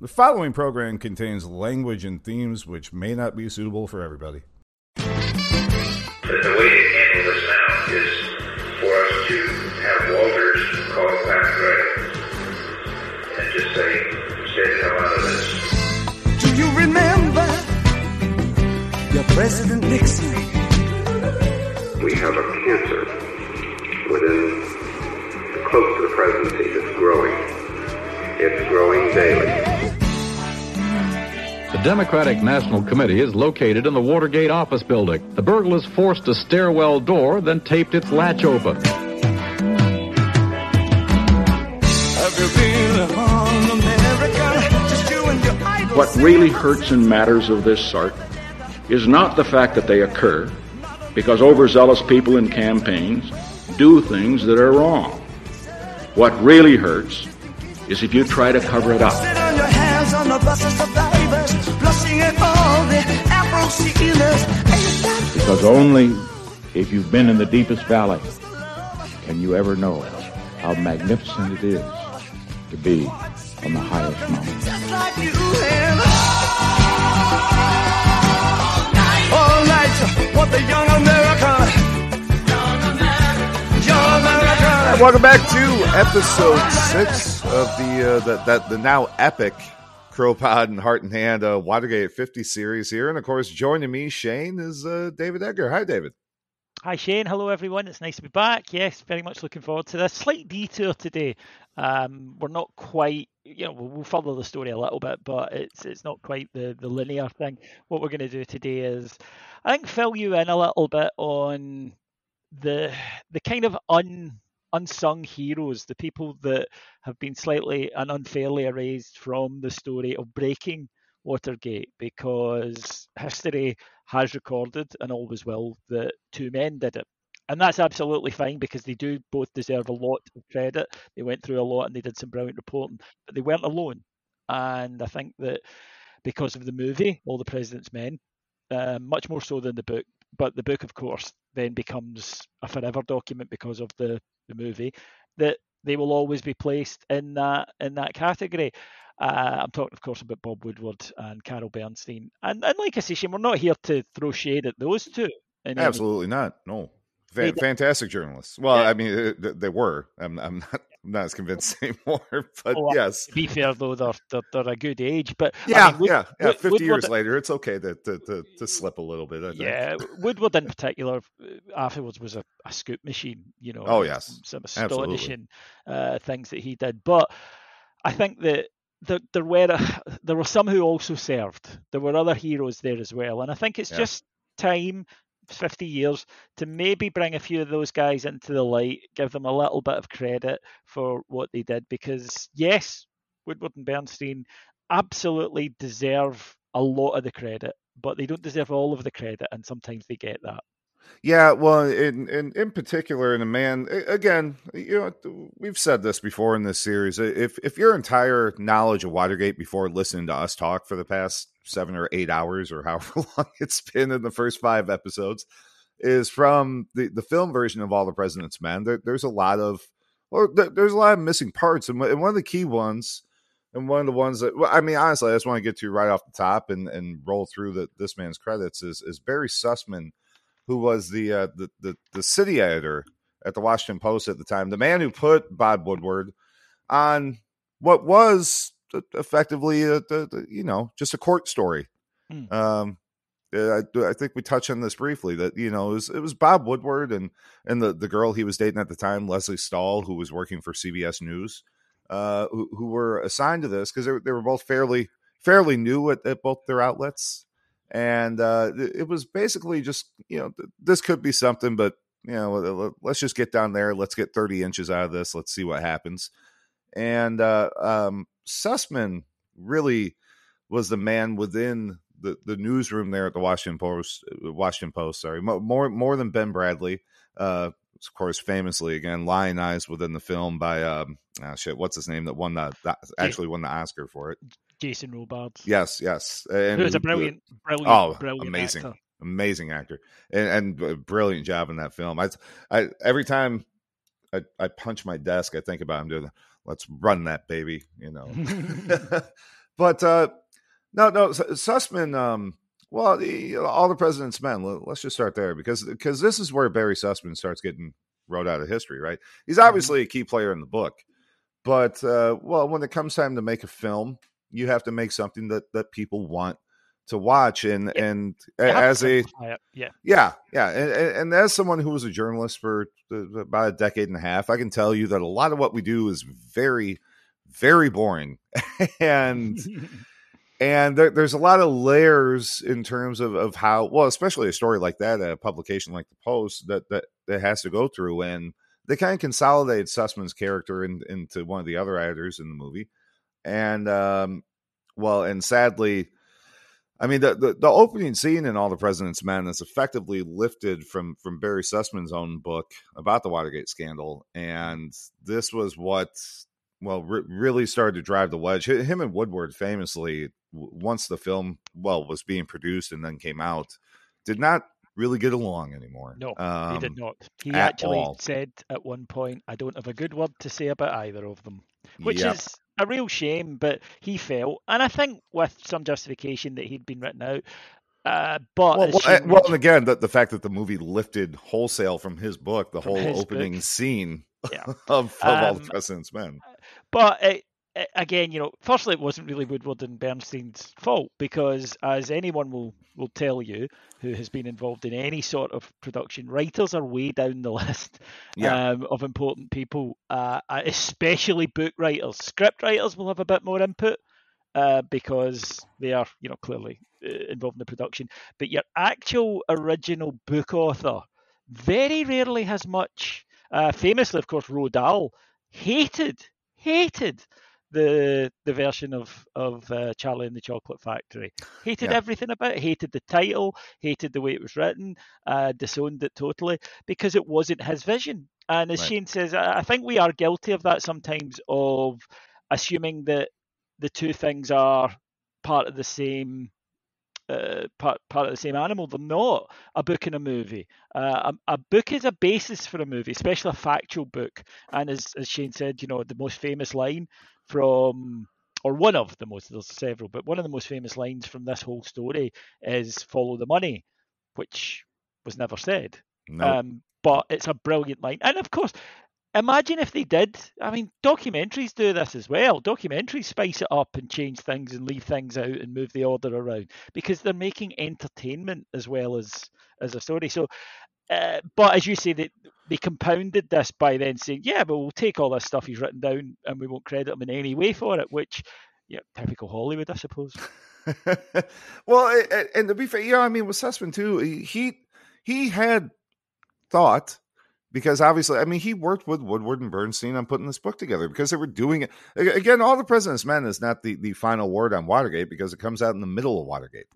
The following program contains language and themes which may not be suitable for everybody. The way to handle this now is for us to have Walters call Pat Gray and just say, "Get him out of this." Do you remember your President Nixon? We have a cancer within close to the presidency that's growing. It's growing daily. The Democratic National Committee is located in the Watergate office building. The burglars forced a stairwell door, then taped its latch open. What really hurts in matters of this sort is not the fact that they occur, because overzealous people in campaigns do things that are wrong. What really hurts is if you try to cover it up. Because only if you've been in the deepest valley can you ever know how magnificent it is to be on the highest mountain. All right, what the young America. Welcome back to episode 6 of the now epic CROpod and Heart and Hand Watergate 50 series here. And of course, joining me, Shane, is David Edgar. Hi, David. Hi, Shane. Hello, everyone. It's nice to be back. Yes, very much looking forward to this. Slight detour today. We're not quite, we'll follow the story a little bit, but it's not quite the linear thing. What we're going to do today is, I think, fill you in a little bit on the kind of unsung heroes, the people that have been slightly and unfairly erased from the story of breaking Watergate, because history has recorded and always will that two men did it. And that's absolutely fine, because they do both deserve a lot of credit. They went through a lot and they did some brilliant reporting, but they weren't alone. And I think that because of the movie, All the President's Men, much more so than the book, but the book, of course, then becomes a forever document because of the movie, that they will always be placed in that category. I'm talking, of course, about Bob Woodward and Carl Bernstein. And like I say, Shane, we're not here to throw shade at those two. Absolutely not. No. Fantastic journalists. Well, yeah. I mean, they were. I'm not as convinced anymore, but yes. To be fair, though, they're a good age. But yeah, I mean, Woodward, 50 Woodward, years later, it's okay to slip a little bit, I think. Yeah, Woodward in particular afterwards was a scoop machine, Oh, yes. Some astonishing things that he did. But I think that there were some who also served. There were other heroes there as well. And I think it's just time, 50 years, to maybe bring a few of those guys into the light, give them a little bit of credit for what they did, because yes, Woodward and Bernstein absolutely deserve a lot of the credit, but they don't deserve all of the credit, and sometimes they get that. Yeah, well, in particular, in a man, again, we've said this before in this series, if your entire knowledge of Watergate before listening to us talk for the past 7 or 8 hours, or however long it's been in the first 5 episodes, is from the film version of All the President's Men, there's a lot of missing parts. And one of the key ones, and one of the ones that, well, I mean, honestly, I just want to get to right off the top and roll through this man's credits is Barry Sussman, who was the city editor at the Washington Post at the time, the man who put Bob Woodward on what was effectively just a court story I think we touched on this briefly that, you know, it was Bob Woodward and the girl he was dating at the time, Leslie Stahl, who was working for CBS News, who were assigned to this because they were both fairly new at both their outlets. And it was basically just, you know, this could be something, but, you know, let's just get down there. Let's get 30 inches out of this. Let's see what happens. And Sussman really was the man within the newsroom there at the Washington Post. Sorry, more than Ben Bradlee, of course, famously again lionized within the film by what's his name that won won the Oscar for it? Jason Robards. Yes, and who was a brilliant, amazing actor, and a brilliant job in that film. I every time I punch my desk, I think about him doing that. Let's run that baby, you know. But no, Sussman. All the president's men. Let's just start there because this is where Barry Sussman starts getting wrote out of history. Right, he's obviously a key player in the book, but when it comes time to make a film, you have to make something that people want to watch. And as someone who was a journalist for about a decade and a half, I can tell you that a lot of what we do is very, very boring. And there's a lot of layers in terms of how, well, especially a story like that, a publication like the Post that has to go through. And they kind of consolidated Sussman's character into one of the other editors in the movie. And, and sadly, I mean, the opening scene in All the President's Men is effectively lifted from Barry Sussman's own book about the Watergate scandal. And this was what, really started to drive the wedge. Him and Woodward famously, once the film, was being produced and then came out, did not really get along anymore. No, he did not. He actually said at one point, I don't have a good word to say about either of them, which is a real shame, but he fell. And I think with some justification that he'd been written out. And again, the fact that the movie lifted wholesale from his book, the whole opening scene of All the President's Men. But it, again, you know, firstly, it wasn't really Woodward and Bernstein's fault because, as anyone will tell you who has been involved in any sort of production, writers are way down the list of important people, especially book writers. Script writers will have a bit more input because they are, you know, clearly involved in the production. But your actual original book author very rarely has much. Famously, of course, Roald Dahl hated the version of Charlie and the Chocolate Factory. Hated everything about it. Hated the title. Hated the way it was written. Disowned it totally because it wasn't his vision. And as Shane says, I think we are guilty of that sometimes, of assuming that the two things are part of the same. Part of the same animal. They're not. A book and a movie. A book is a basis for a movie, especially a factual book. And as Shane said, you know, the most famous line there's several, but one of the most famous lines from this whole story is "Follow the money," which was never said. No. But it's a brilliant line. And of course, imagine if they did. I mean, documentaries do this as well. Documentaries spice it up and change things and leave things out and move the order around because they're making entertainment as well as a story. So, but as you say, they compounded this by then saying, yeah, but we'll take all this stuff he's written down and we won't credit him in any way for it, which, yeah, typical Hollywood, I suppose. Well, and to be fair, yeah, I mean, with Sussman too, he had thought. Because obviously, I mean, he worked with Woodward and Bernstein on putting this book together because they were doing it. Again, All the President's Men is not the final word on Watergate because it comes out in the middle of Watergate.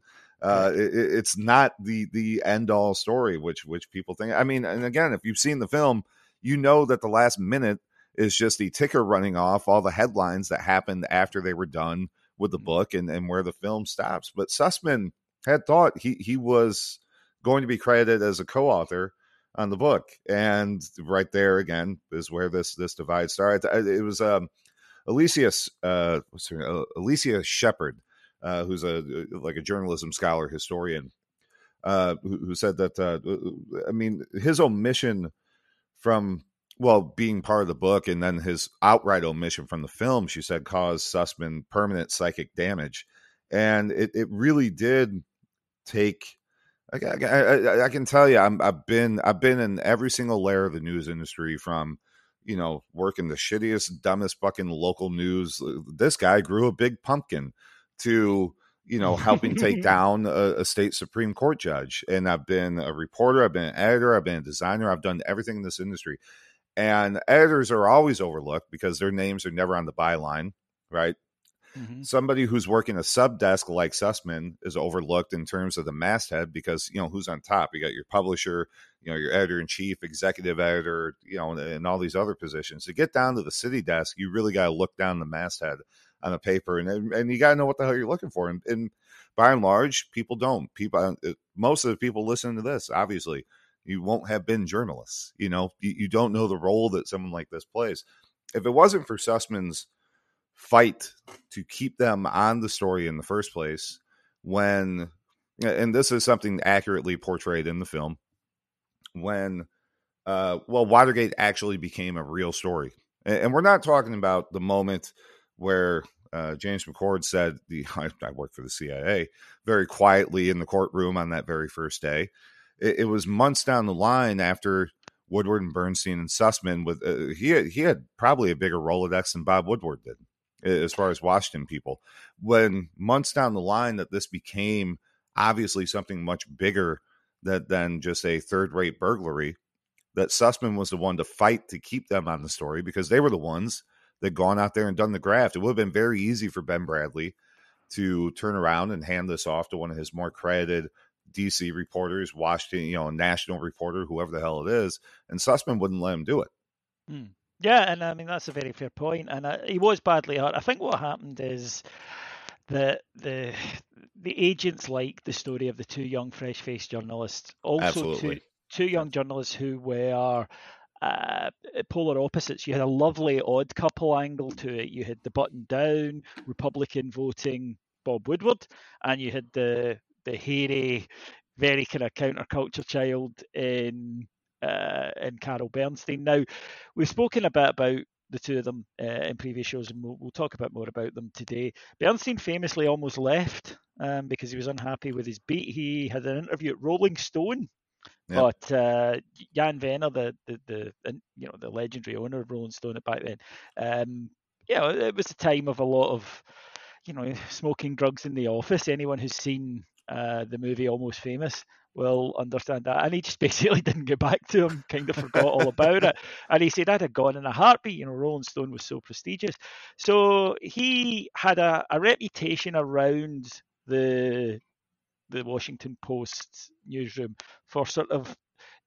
It's not the end-all story, which people think. I mean, and again, if you've seen the film, you know that the last minute is just the ticker running off all the headlines that happened after they were done with the book and where the film stops. But Sussman had thought he was going to be credited as a co-author on the book, and right there again is where this divide started. It was Alicia Shepherd, who's a journalism scholar historian, who said that I mean, his omission from being part of the book and then his outright omission from the film, she said, caused Sussman permanent psychic damage. And it really did take. I can tell you, I've been in every single layer of the news industry, from, you know, working the shittiest, dumbest fucking local news. This guy grew a big pumpkin, to, you know, helping take down a state Supreme Court judge. And I've been a reporter. I've been an editor. I've been a designer. I've done everything in this industry. And editors are always overlooked because their names are never on the byline, right? Mm-hmm. Somebody who's working a sub desk like Sussman is overlooked in terms of the masthead because, you know, who's on top? You got your publisher, you know, your editor in chief, executive editor, you know, and all these other positions. To get down to the city desk, you really got to look down the masthead on a paper, and you got to know what the hell you're looking for. And by and large, people don't. Most of the people listening to this, obviously, you won't have been journalists. You know, you don't know the role that someone like this plays. If it wasn't for Sussman's fight to keep them on the story in the first place, when, and this is something accurately portrayed in the film, when Watergate actually became a real story. And we're not talking about the moment where James McCord said, I work for the CIA, very quietly in the courtroom on that very first day. It was months down the line after Woodward and Bernstein and Sussman, with he had probably a bigger Rolodex than Bob Woodward did, as far as Washington people, when months down the line that this became obviously something much bigger than just a third-rate burglary, that Sussman was the one to fight to keep them on the story because they were the ones that gone out there and done the graft. It would have been very easy for Ben Bradlee to turn around and hand this off to one of his more credited DC reporters, Washington, you know, a national reporter, whoever the hell it is, and Sussman wouldn't let him do it. Mm. Yeah, and I mean, that's a very fair point. And he was badly hurt. I think what happened is that the agents liked the story of the two young, fresh-faced journalists. Also, two young journalists who were polar opposites. You had a lovely odd couple angle to it. You had the button-down, Republican-voting Bob Woodward, and you had the hairy, very kind of counterculture child in Carl Bernstein. Now, we've spoken a bit about the two of them in previous shows, and we'll talk a bit more about them today. Bernstein famously almost left because he was unhappy with his beat. He had an interview at Rolling Stone, yep. But Jan Venner, the legendary owner of Rolling Stone back then, it was a time of a lot of, you know, smoking drugs in the office. Anyone who's seen the movie Almost Famous will understand that. And he just basically didn't get back to him, kind of forgot all about it. And he said, I'd have gone in a heartbeat. You know, Rolling Stone was so prestigious. So he had a reputation around the Washington Post newsroom for sort of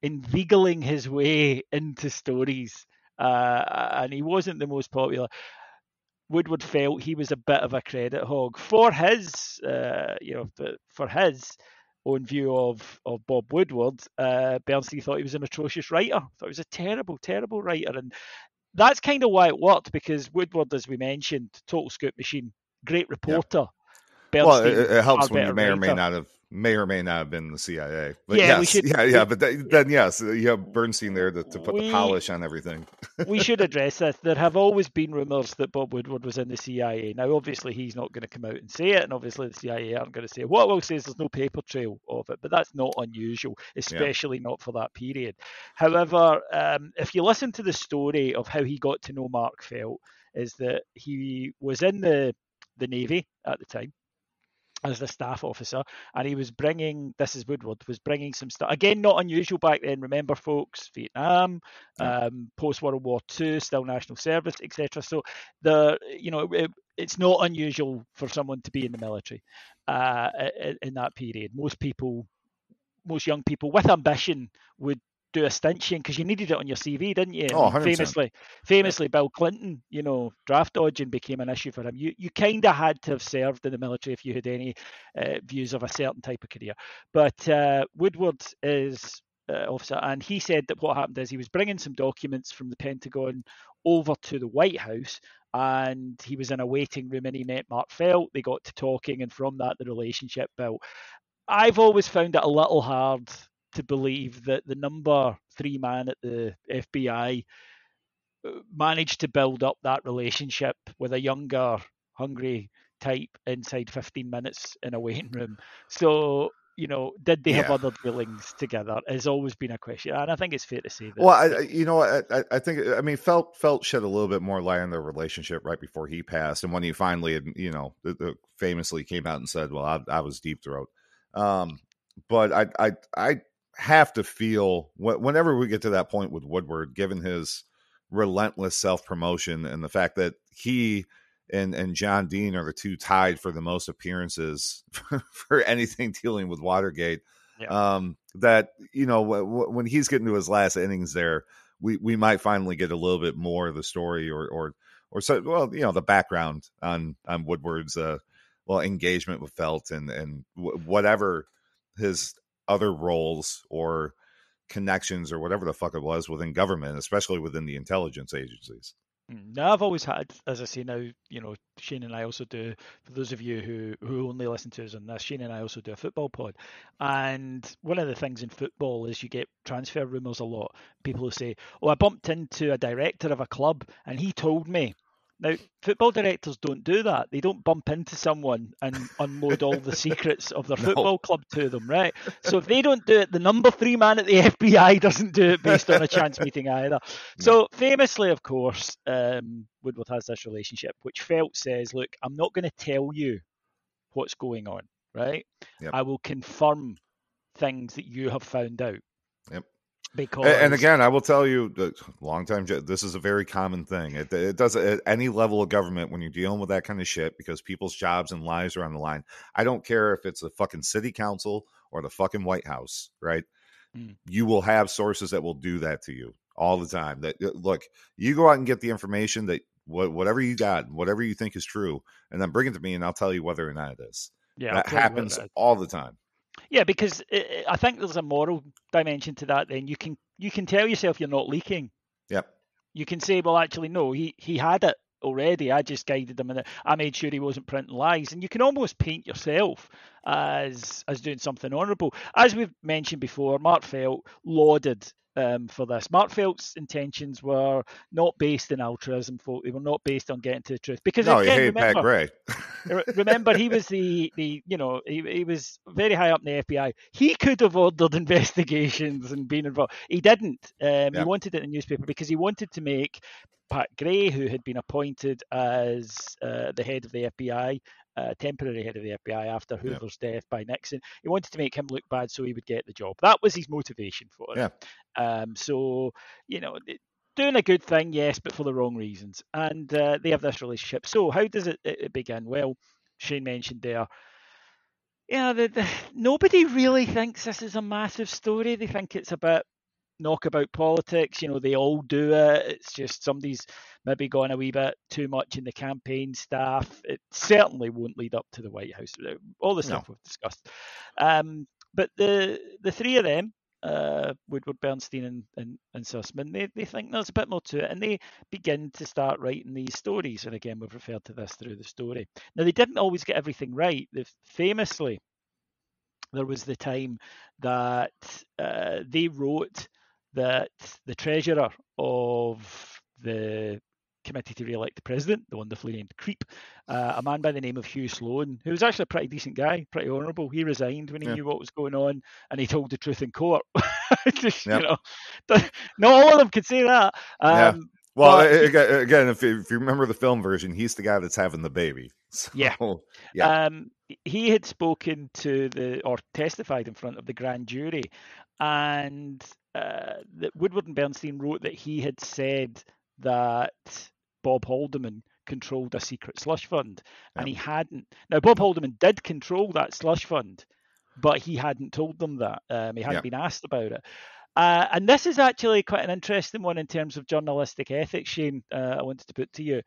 inveigling his way into stories. And he wasn't the most popular. Woodward felt he was a bit of a credit hog for his, for his own view of Bob Woodward. Bernstein thought he was an atrocious writer. Thought he was a terrible, terrible writer, and that's kind of why it worked, because Woodward, as we mentioned, total scoop machine, great reporter. Yeah. Bernstein, well, it helps when you may or may not have been the CIA. But yeah, but then yes, you have Bernstein there to put the polish on everything. We should address this. There have always been rumours that Bob Woodward was in the CIA. Now, obviously, he's not going to come out and say it, and obviously the CIA aren't going to say it. What I will say is there's no paper trail of it, but that's not unusual, especially not for that period. However, if you listen to the story of how he got to know Mark Felt, is that he was in the Navy at the time, as the staff officer, and he was bringing, this is Woodward, was bringing some stuff. Again, not unusual back then. Remember, folks, Vietnam, post-World War II, still national service, etc. So, it's not unusual for someone to be in the military in that period. Most young people with ambition would do a stint in, because you needed it on your CV, didn't you? Oh, 100%. Famously, Bill Clinton, you know, draft dodging became an issue for him. You kind of had to have served in the military if you had any views of a certain type of career. But Woodward is officer, and he said that what happened is he was bringing some documents from the Pentagon over to the White House, and he was in a waiting room and he met Mark Felt. They got to talking, and from that the relationship built. I've always found it a little hard to believe that the number three man at the FBI managed to build up that relationship with a younger, hungry type inside 15 minutes in a waiting room. So, you know, did they have other dealings together has always been a question. And I think it's fair to say that. Well, I think Felt shed a little bit more light on their relationship right before he passed. And when he finally, you know, famously came out and said, well, I was deep throat. But I have to feel whenever we get to that point with Woodward, given his relentless self-promotion and the fact that he and John Dean are the two tied for the most appearances for anything dealing with Watergate. Yeah. That, you know, when he's getting to his last innings there, we might finally get a little bit more of the story or so, well, you know, the background on Woodward's, engagement with Felt and whatever his other roles or connections or whatever the fuck it was within government, especially within the intelligence agencies. Now, I've always had, as I say now, you know, Shane and I also do, for those of you who only listen to us on this, Shane and I also do a football pod. And one of the things in football is you get transfer rumours a lot. People who say, oh, I bumped into a director of a club and he told me. Now, football directors don't do that. They don't bump into someone and unload all the secrets of their football club to them, right? So if they don't do it, the number 3 man at the FBI doesn't do it based on a chance meeting either. So famously, of course, Woodward has this relationship, which Felt says, look, I'm not going to tell you what's going on, right? Yep. I will confirm things that you have found out. Yep. Because... And again, I will tell you, long time, this is a very common thing. It does at any level of government when you're dealing with that kind of shit, because people's jobs and lives are on the line. I don't care if it's the fucking city council or the fucking White House, right? Mm. You will have sources that will do that to you all the time. That look, you go out and get the information that whatever you got, whatever you think is true, and then bring it to me, and I'll tell you whether or not it is. Yeah, that happens all the time. Yeah, because I think there's a moral dimension to that. Then you can tell yourself you're not leaking. Yep. You can say, well, actually, no, he had it already. I just guided him, and I made sure he wasn't printing lies. And you can almost paint yourself as doing something honourable. As we've mentioned before, Mark Felt lauded for this. Mark Felt's intentions were not based in altruism, folk. They were not based on getting to the truth. Because no, again, remember, Pat Gray. Remember, he was he was very high up in the FBI. He could have ordered investigations and been involved. He didn't. He wanted it in the newspaper because he wanted to make Pat Gray, who had been appointed as the head of the FBI, temporary head of the FBI after Hoover's death by Nixon, he wanted to make him look bad so he would get the job. That was his motivation for it. So, you know, doing a good thing, yes, but for the wrong reasons. And they have this relationship. So how does it begin? Well, Shane mentioned there, nobody really thinks this is a massive story. They think it's a bit knockabout politics. You know, they all do it. It's just somebody's maybe gone a wee bit too much in the campaign staff. It certainly won't lead up to the White House. All the stuff we've discussed. But the three of them, Woodward, Bernstein and Sussman, they think there's a bit more to it, and they begin to start writing these stories. And again, we've referred to this through the story. Now, they didn't always get everything right. Famously, there was the time that they wrote that the treasurer of the Committee to Re-elect the President, the wonderfully named Creep, a man by the name of Hugh Sloan, who was actually a pretty decent guy, pretty honourable. He resigned when he knew what was going on, and he told the truth in court. Not all of them could say that. Well, again, if you remember the film version, he's the guy that's having the baby. So, he had spoken to or testified in front of the grand jury, and that Woodward and Bernstein wrote that he had said that Bob Haldeman controlled a secret slush fund, and he hadn't. Now, Bob Haldeman did control that slush fund, but he hadn't told them that. He hadn't been asked about it. And this is actually quite an interesting one in terms of journalistic ethics, Shane, I wanted to put to you.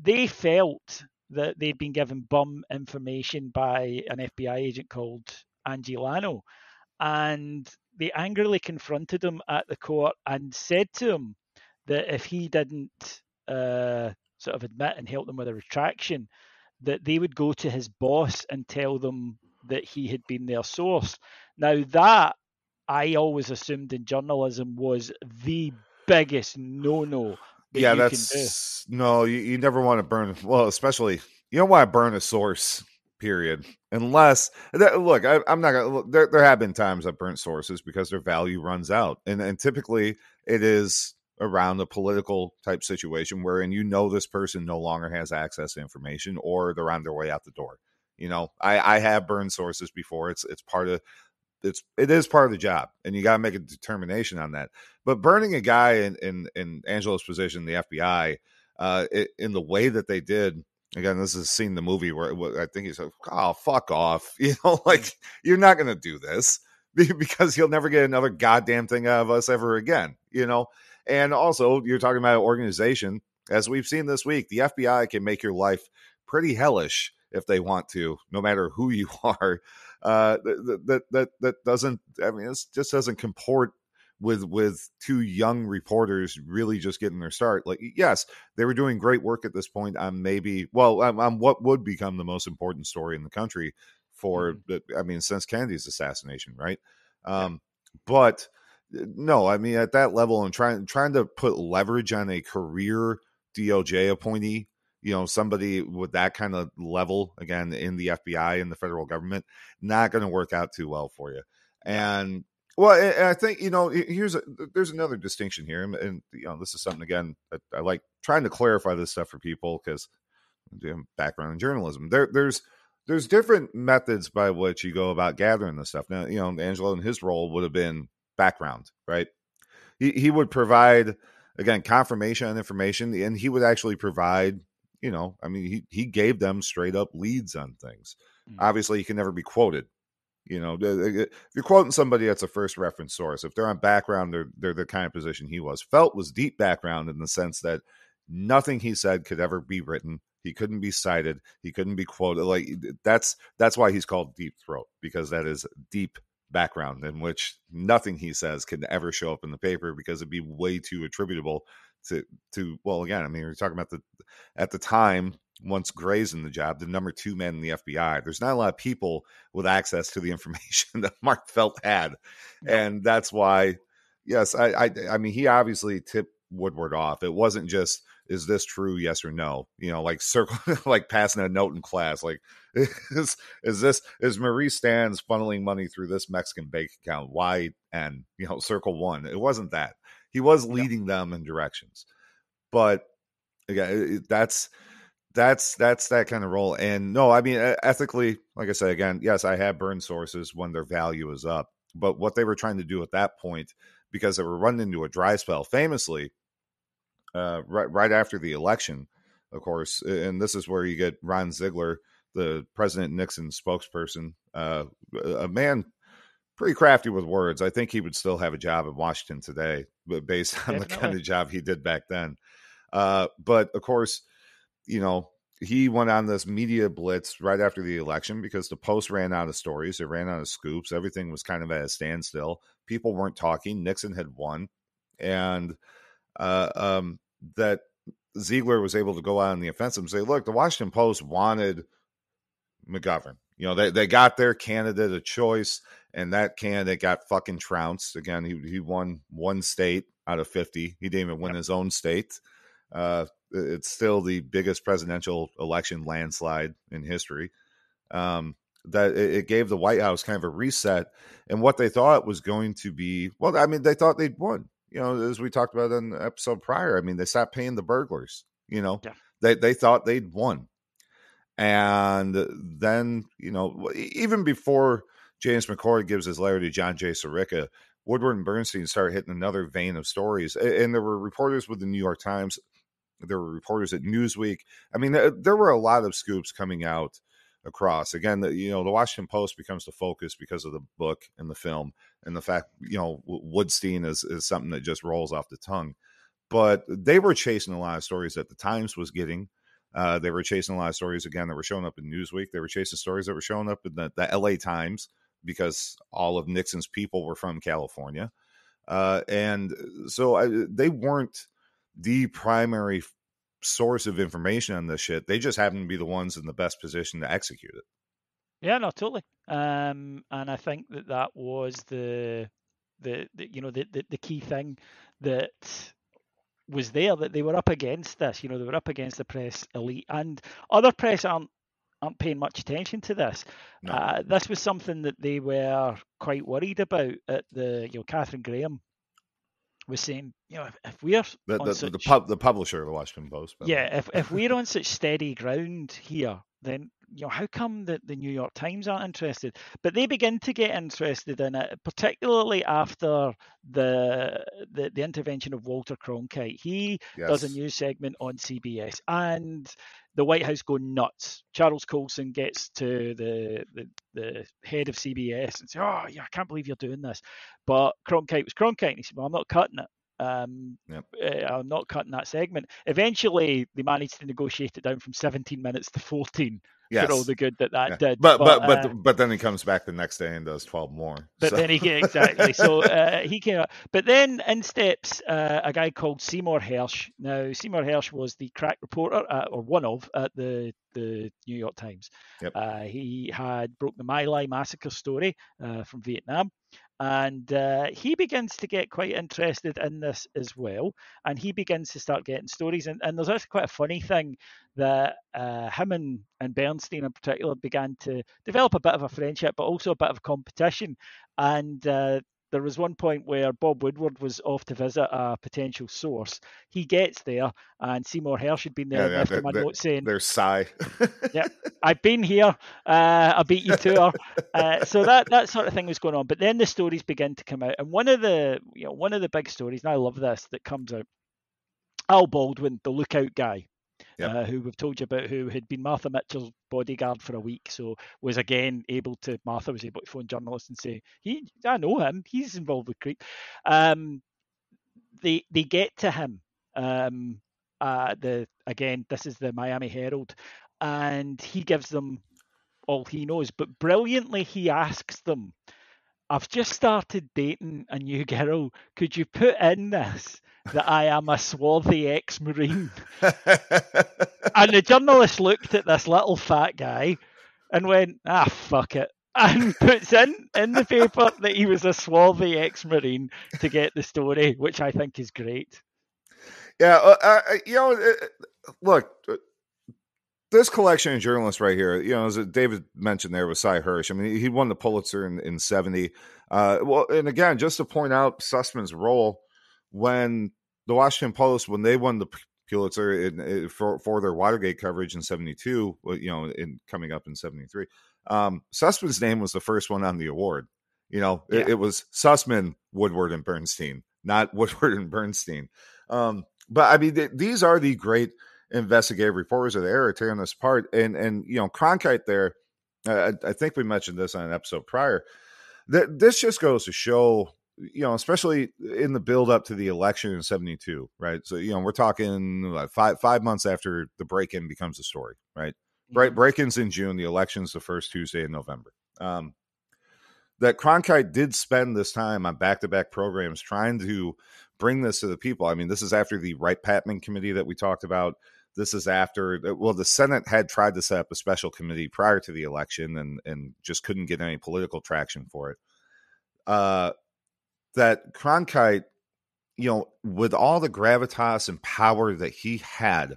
They felt that they'd been given bum information by an FBI agent called Angie Lano, and they angrily confronted him at the court and said to him that if he didn't sort of admit and help them with a retraction, that they would go to his boss and tell them that he had been their source. Now, that I always assumed in journalism was the biggest no-no. You never want to burn. Well, especially you don't want to burn a source, period. Unless, look, I'm not going to, there have been times I've burnt sources because their value runs out. And typically it is around a political type situation wherein, you know, this person no longer has access to information or they're on their way out the door. You know, I have burned sources before. It is part of the job, and you got to make a determination on that. But burning a guy in Angela's position, the FBI, in the way that they did, again, this is a scene in the movie where I think he's like, "Oh, fuck off," you know, like, you're not going to do this because you'll never get another goddamn thing out of us ever again, you know. And also, you're talking about an organization, as we've seen this week, the FBI can make your life pretty hellish if they want to, no matter who you are. That doesn't, I mean, it just doesn't comport with two young reporters really just getting their start. Like, yes, they were doing great work at this point on what would become the most important story in the country for, I mean, since Kennedy's assassination, right? But no, I mean, at that level and trying to put leverage on a career DOJ appointee, you know, somebody with that kind of level, again, in the FBI and the federal government, not going to work out too well for you. And, well, and I think, you know, there's another distinction here. And, you know, this is something, again, I like trying to clarify this stuff for people because I'm doing background in journalism. There's different methods by which you go about gathering this stuff. Now, you know, Angelo in his role would have been background, right? He would provide, again, confirmation on information, and he would actually provide, you know, I mean, he gave them straight up leads on things. Obviously, you can never be quoted. You know, if you're quoting somebody, that's a first reference source. If they're on background, they're the kind of position he was. Felt was deep background in the sense that nothing he said could ever be written. He couldn't be cited. He couldn't be quoted. Like, that's why he's called Deep Throat, because that is deep background in which nothing he says can ever show up in the paper because it'd be way too attributable to well, again, I mean, we're talking about at the time, once Gray's in the job, the number two man in the FBI. There's not a lot of people with access to the information that Mark Felt had, and that's why, yes, I mean, he obviously tipped Woodward off. It wasn't just, is this true, yes or no? You know, like circle, like passing a note in class, like is Marie Stans funneling money through this Mexican bank account? Why? And, you know, circle one. It wasn't that. He was leading them in directions, but again, that's that kind of role. And no, I mean, ethically, like I said, again, yes, I have burned sources when their value is up, but what they were trying to do at that point, because they were running into a dry spell, famously, right after the election, of course. And this is where you get Ron Ziegler, the President Nixon spokesperson, a man pretty crafty with words. I think he would still have a job in Washington today, but based on the kind of job he did back then. But of course, you know, he went on this media blitz right after the election because the Post ran out of stories. It ran out of scoops. Everything was kind of at a standstill. People weren't talking. Nixon had won. And that Ziegler was able to go out on the offensive and say, look, the Washington Post wanted McGovern. You know, they got their candidate a choice, and that candidate got fucking trounced. Again, he won one state out of 50. He didn't even win his own state. It's still the biggest presidential election landslide in history. That it gave the White House kind of a reset. And what they thought was going to be, well, I mean, they thought they'd won. You know, as we talked about in the episode prior, I mean, they stopped paying the burglars. You know, they thought they'd won. And then, you know, even before James McCord gives his letter to John J. Sirica, Woodward and Bernstein start hitting another vein of stories. And there were reporters with the New York Times. There were reporters at Newsweek. I mean, there were a lot of scoops coming out across. Again, you know, the Washington Post becomes the focus because of the book and the film and the fact, you know, Woodstein is something that just rolls off the tongue. But they were chasing a lot of stories that the Times was getting. They were chasing a lot of stories, again, that were showing up in Newsweek. They were chasing stories that were showing up in the LA Times because all of Nixon's people were from California. And so they weren't the primary source of information on this shit. They just happened to be the ones in the best position to execute it. Yeah, no, totally. And I think that was the key thing that was there, that they were up against this. You know, they were up against the press elite, and other press aren't paying much attention to this. No. This was something that they were quite worried about. At the, you know, Katharine Graham was saying, you know, if we're the publisher of the Washington Post, yeah, if we're on such steady ground here, then, you know, how come that the New York Times aren't interested? But they begin to get interested in it, particularly after the intervention of Walter Cronkite. He does a news segment on CBS, and the White House go nuts. Charles Colson gets to the head of CBS and says, "Oh, yeah, I can't believe you're doing this." But Cronkite was Cronkite, and he said, "Well, I'm not cutting it. I'm not cutting that segment." Eventually, they managed to negotiate it down from 17 minutes to 14. Yes. For all the good that did. But then he comes back the next day and does 12 more. But so. Then he exactly. So he came up. But then in steps a guy called Seymour Hersh. Now, Seymour Hersh was the crack reporter, or one of, at the New York Times. Yep. He had broke the My Lai massacre story from Vietnam. And he begins to get quite interested in this as well. And he begins to start getting stories. And there's actually quite a funny thing that him and Bernstein in particular began to develop a bit of a friendship, but also a bit of competition. And there was one point where Bob Woodward was off to visit a potential source. He gets there, and Seymour Hersh had been there and left him a note saying, "There's sigh." "Yeah, I've been here. I beat you to her." So that sort of thing was going on. But then the stories begin to come out, and one of the big stories, and I love this, that comes out. Al Baldwin, the lookout guy. Yep. Who we've told you about, who had been Martha Mitchell's bodyguard for a week, so was again Martha was able to phone journalists and say, I know him, he's involved with creep. They get to him. This is the Miami Herald, and he gives them all he knows. But brilliantly, he asks them, "I've just started dating a new girl. Could you put in this that I am a swarthy ex-Marine?" And the journalist looked at this little fat guy and went, "Ah, fuck it," and puts in the paper that he was a swarthy ex-Marine to get the story, which I think is great. Yeah, look, this collection of journalists right here, you know, as David mentioned there with Cy Hersh, I mean, he won the Pulitzer in 70. Well, and again, just to point out Sussman's role, when the Washington Post, when they won the Pulitzer for their Watergate coverage in 72, you know, coming up in 73, Sussman's name was the first one on the award. You know, it was Sussman, Woodward, and Bernstein, not Woodward and Bernstein. But I mean, these are the great investigative reporters of the era tearing this apart. And you know, Cronkite there, I think we mentioned this on an episode prior, that this just goes to show, you know, especially in the build up to the election in 72, right? So, you know, we're talking like five months after the break-in becomes a story, right? Mm-hmm. Right. Break-in's in June, the election's the first Tuesday in November. That Cronkite did spend this time on back-to-back programs trying to bring this to the people. I mean, this is after the Wright-Patman committee that we talked about. This is after, well, the Senate had tried to set up a special committee prior to the election and just couldn't get any political traction for it. That Cronkite, you know, with all the gravitas and power that he had,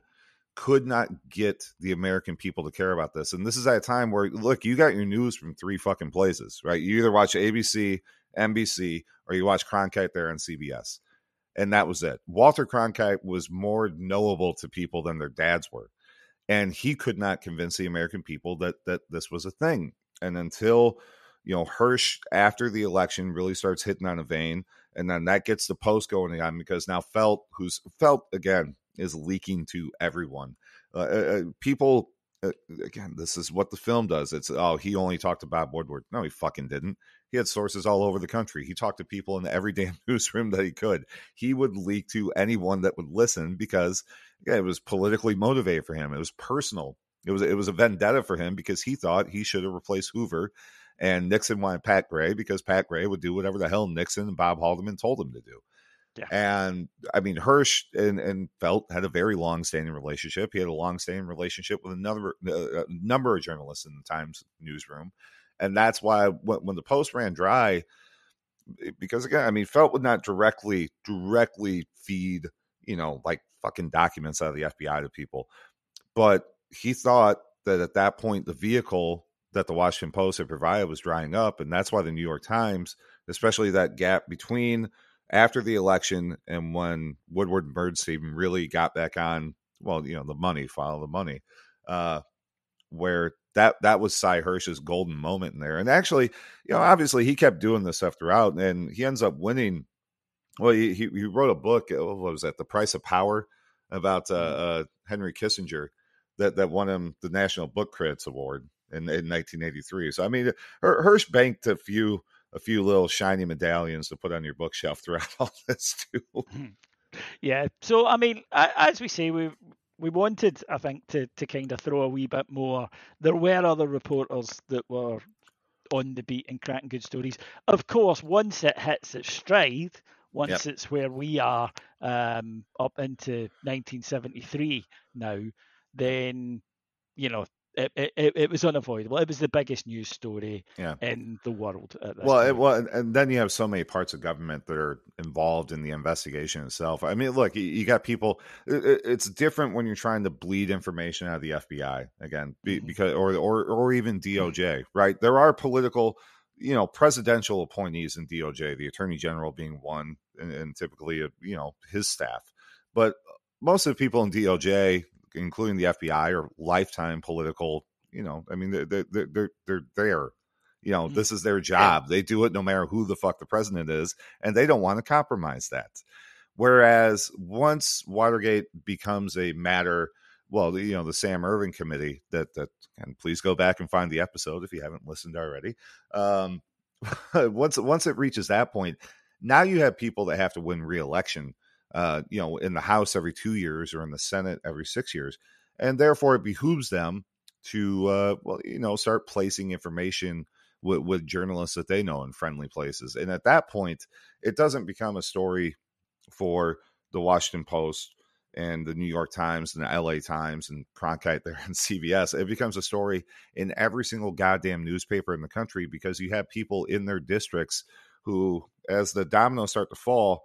could not get the American people to care about this. And this is at a time where, look, you got your news from three fucking places, right? You either watch ABC, NBC, or you watch Cronkite there on CBS. And that was it. Walter Cronkite was more knowable to people than their dads were. And he could not convince the American people that this was a thing. And until, you know, Hersh after the election really starts hitting on a vein, and then that gets the Post going on, because now Felt again is leaking to everyone. People, again, this is what the film does. It's, oh, he only talked to Bob Woodward. No, he fucking didn't. He had sources all over the country. He talked to people in every damn newsroom that he could. He would leak to anyone that would listen, because it was politically motivated for him. It was personal. It was a vendetta for him, because he thought he should have replaced Hoover. And Nixon wanted Pat Gray, because Pat Gray would do whatever the hell Nixon and Bob Haldeman told him to do. Yeah. And, I mean, Hersh and Felt had a very long-standing relationship. He had a long-standing relationship with a number of journalists in the Times newsroom. And that's why when the Post ran dry, because, again, I mean, Felt would not directly feed, you know, like fucking documents out of the FBI to people. But he thought that at that point, the vehicle that the Washington Post had provided was drying up. And that's why the New York Times, especially that gap between after the election and when Woodward and Bernstein really got back on, well, you know, the money, follow the money, where that was Cy Hersh's golden moment in there. And actually, you know, obviously he kept doing this stuff throughout, and he ends up winning. Well, he wrote a book, what was that, The Price of Power, about Henry Kissinger, that won him the National Book Critics Award in 1983. So, I mean, Hersh banked a few little shiny medallions to put on your bookshelf throughout all this too. Yeah. So, I mean, as we say, we wanted, I think, to kind of throw a wee bit more. There were other reporters that were on the beat and cracking good stories. Of course, once it hits its stride, once it's where we are up into 1973 now, then, you know, it was unavoidable. It was the biggest news story in the world at this time. Well, and then you have so many parts of government that are involved in the investigation itself. I mean, look, you got people. It's different when you're trying to bleed information out of the FBI again, because or even DOJ. Right? There are political, you know, presidential appointees in DOJ, the Attorney General being one, and typically, you know, his staff. But most of the people in DOJ, including the FBI, or lifetime political, you know, I mean, they're there, you know, this is their job. They do it no matter who the fuck the president is, and they don't want to compromise that. Whereas once Watergate becomes a matter, well, you know, the Sam Ervin committee that, and please go back and find the episode if you haven't listened already. Once it reaches that point, now you have people that have to win re-election, you know, in the House every 2 years or in the Senate every 6 years. And therefore it behooves them to, well, you know, start placing information with journalists that they know in friendly places. And at that point, it doesn't become a story for the Washington Post and the New York Times and the LA Times and Cronkite there and CBS. It becomes a story in every single goddamn newspaper in the country, because you have people in their districts who, as the dominoes start to fall,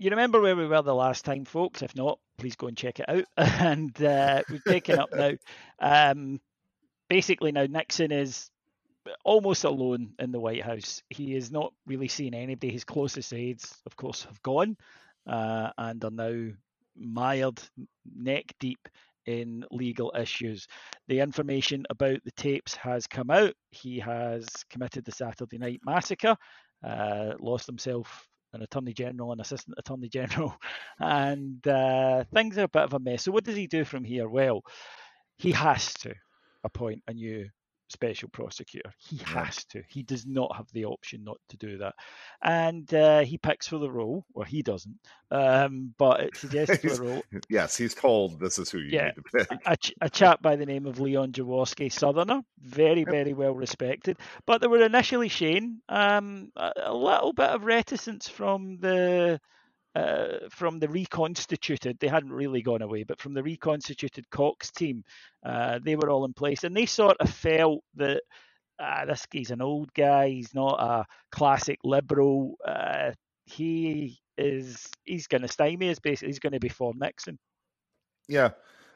You remember where we were the last time, folks? If not, please go and check it out. And we've taken up now. Basically now Nixon is almost alone in the White House. He is not really seeing anybody. His closest aides, of course, have gone and are now mired neck deep in legal issues. The information about the tapes has come out. He has committed the Saturday night massacre, lost himself an attorney general and assistant attorney general, and things are a bit of a mess. So what does he do from here? Well, he has to appoint a new special prosecutor. He has to. He does not have the option not to do that. And he picks for the role, or he doesn't, but it suggests for the role. Yes, he's told this is who you need to pick. A chap by the name of Leon Jaworski, Southerner, very, very well respected. But there were initially, Shane, a little bit of reticence from the reconstituted, they hadn't really gone away, but from the reconstituted Cox team, they were all in place, and they sort of felt that this guy's an old guy, he's not a classic liberal, he's going to stymie us, basically, he's going to be for Nixon. Yeah,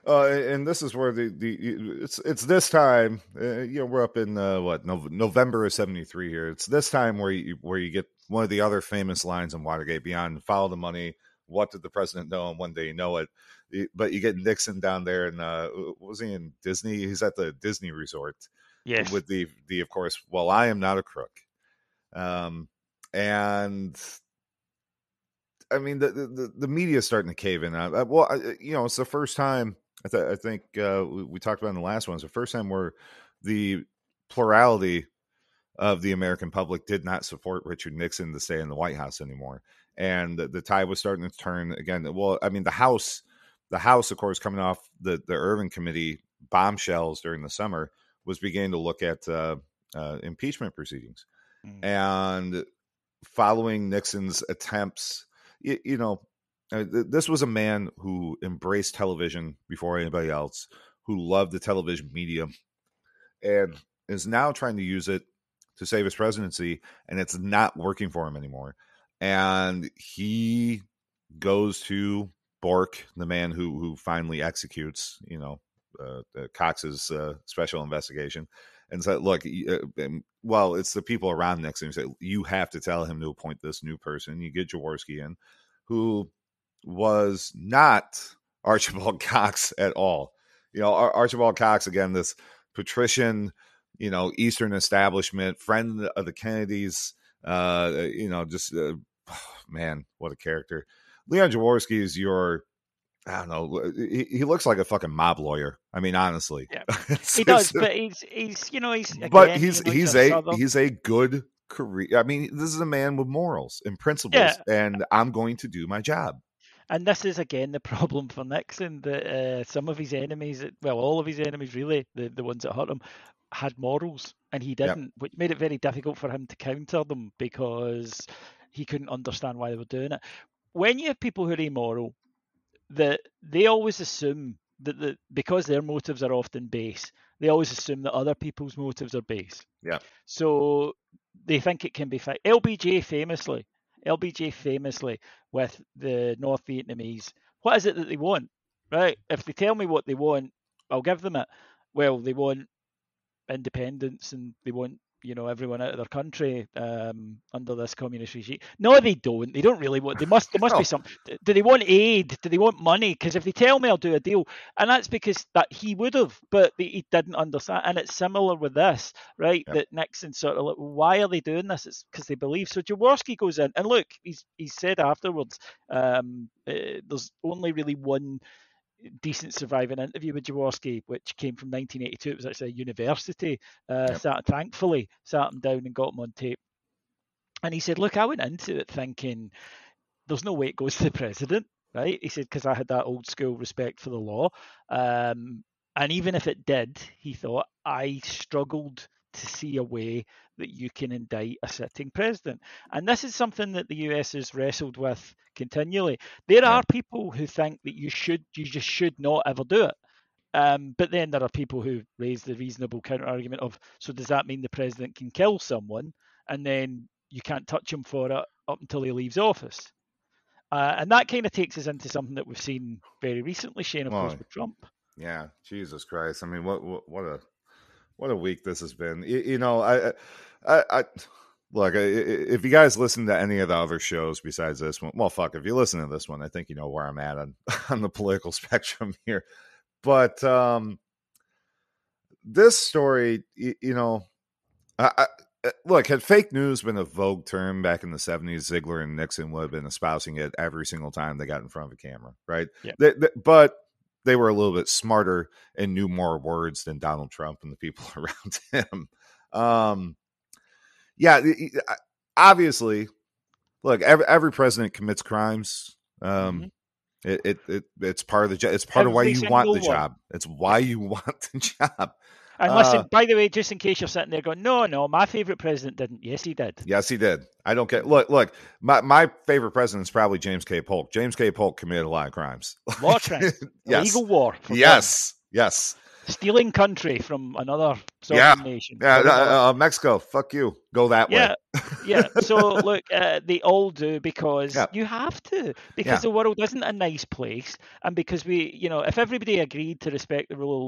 and this is where it's this time, we're up in November of '73 here. It's this time where you get one of the other famous lines in Watergate Beyond: follow the money. What did the president know? And one day you know it. But you get Nixon down there, and was he in Disney? He's at the Disney resort. Yes. With the of course, well, I am not a crook. And I mean, the media is starting to cave in. It's the first time, I think we talked about in the last one, it's the first time where the plurality of the American public did not support Richard Nixon to stay in the White House anymore. And the tide was starting to turn again. Well, I mean, the House, of course, coming off the Ervin Committee bombshells during the summer, was beginning to look at impeachment proceedings. Mm-hmm. And following Nixon's attempts, this was a man who embraced television before anybody else, who loved the television medium, and is now trying to use it to save his presidency, and it's not working for him anymore. And he goes to Bork, the man who finally executes, Cox's special investigation, and said, "Look, it's the people around Nixon who say you have to tell him to appoint this new person." You get Jaworski in, who was not Archibald Cox at all. Archibald Cox, again, this patrician, Eastern establishment, friend of the Kennedys, man, what a character. Leon Jaworski is he looks like a fucking mob lawyer. I mean, honestly. Yeah. He does, but he's a good career. I mean, this is a man with morals and principles, and I'm going to do my job. And this is, again, the problem for Nixon, that some of his enemies, well, all of his enemies, really, the ones that hurt him, had morals, and he didn't, which made it very difficult for him to counter them because he couldn't understand why they were doing it. When you have people who are immoral, that they always assume that because their motives are often base, they always assume that other people's motives are base. Yeah. So they think it can be fixed. LBJ famously with the North Vietnamese, what is it that they want? Right? If they tell me what they want, I'll give them it. Well, they want independence, and they want everyone out of their country under this communist regime. No, they don't. They don't really want. There must be some. Do they want aid? Do they want money? Because if they tell me, I'll do a deal, and that's because that he would have, but he didn't understand. And it's similar with this, right? Yep. That Nixon sort of like, why are they doing this? It's because they believe. So Jaworski goes in, and look, he said afterwards, there's only really one decent surviving interview with Jaworski, which came from 1982. It was actually a university thankfully sat him down and got him on tape, and he said, look, I went into it thinking there's no way it goes to the president, right? He said, because I had that old school respect for the law, and even if it did, he thought, I struggled to see a way that you can indict a sitting president. And this is something that the US has wrestled with continually. There are people who think that you just should not ever do it. But then there are people who raise the reasonable counter argument of, so does that mean the president can kill someone and then you can't touch him for it up until he leaves office? And that kind of takes us into something that we've seen very recently, Shane, of course, with Trump. Yeah, Jesus Christ! I mean, what a week this has been. I look, if you guys listen to any of the other shows besides this one, well, fuck, if you listen to this one, I think you know where I'm at on the political spectrum here. But this story, look, had fake news been a vogue term back in the 70s, Ziegler and Nixon would have been espousing it every single time they got in front of a camera, right? Yeah. But they were a little bit smarter and knew more words than Donald Trump and the people around him. Yeah, obviously, look, every president commits crimes. Mm-hmm. It's part of the it's part of why you want the job. It's why you want the job. And listen, by the way, just in case you're sitting there going, no, my favorite president didn't. Yes, he did. Yes, he did. I don't get. Look, my favorite president is probably James K. Polk. James K. Polk committed a lot of crimes. War crimes. Yes. Legal war. Yes. Them. Yes. Stealing country from another sovereign nation. Yeah. Mexico. Fuck you. Go that way. Yeah. So look, they all do because you have to, because the world isn't a nice place. And because if everybody agreed to respect the rule of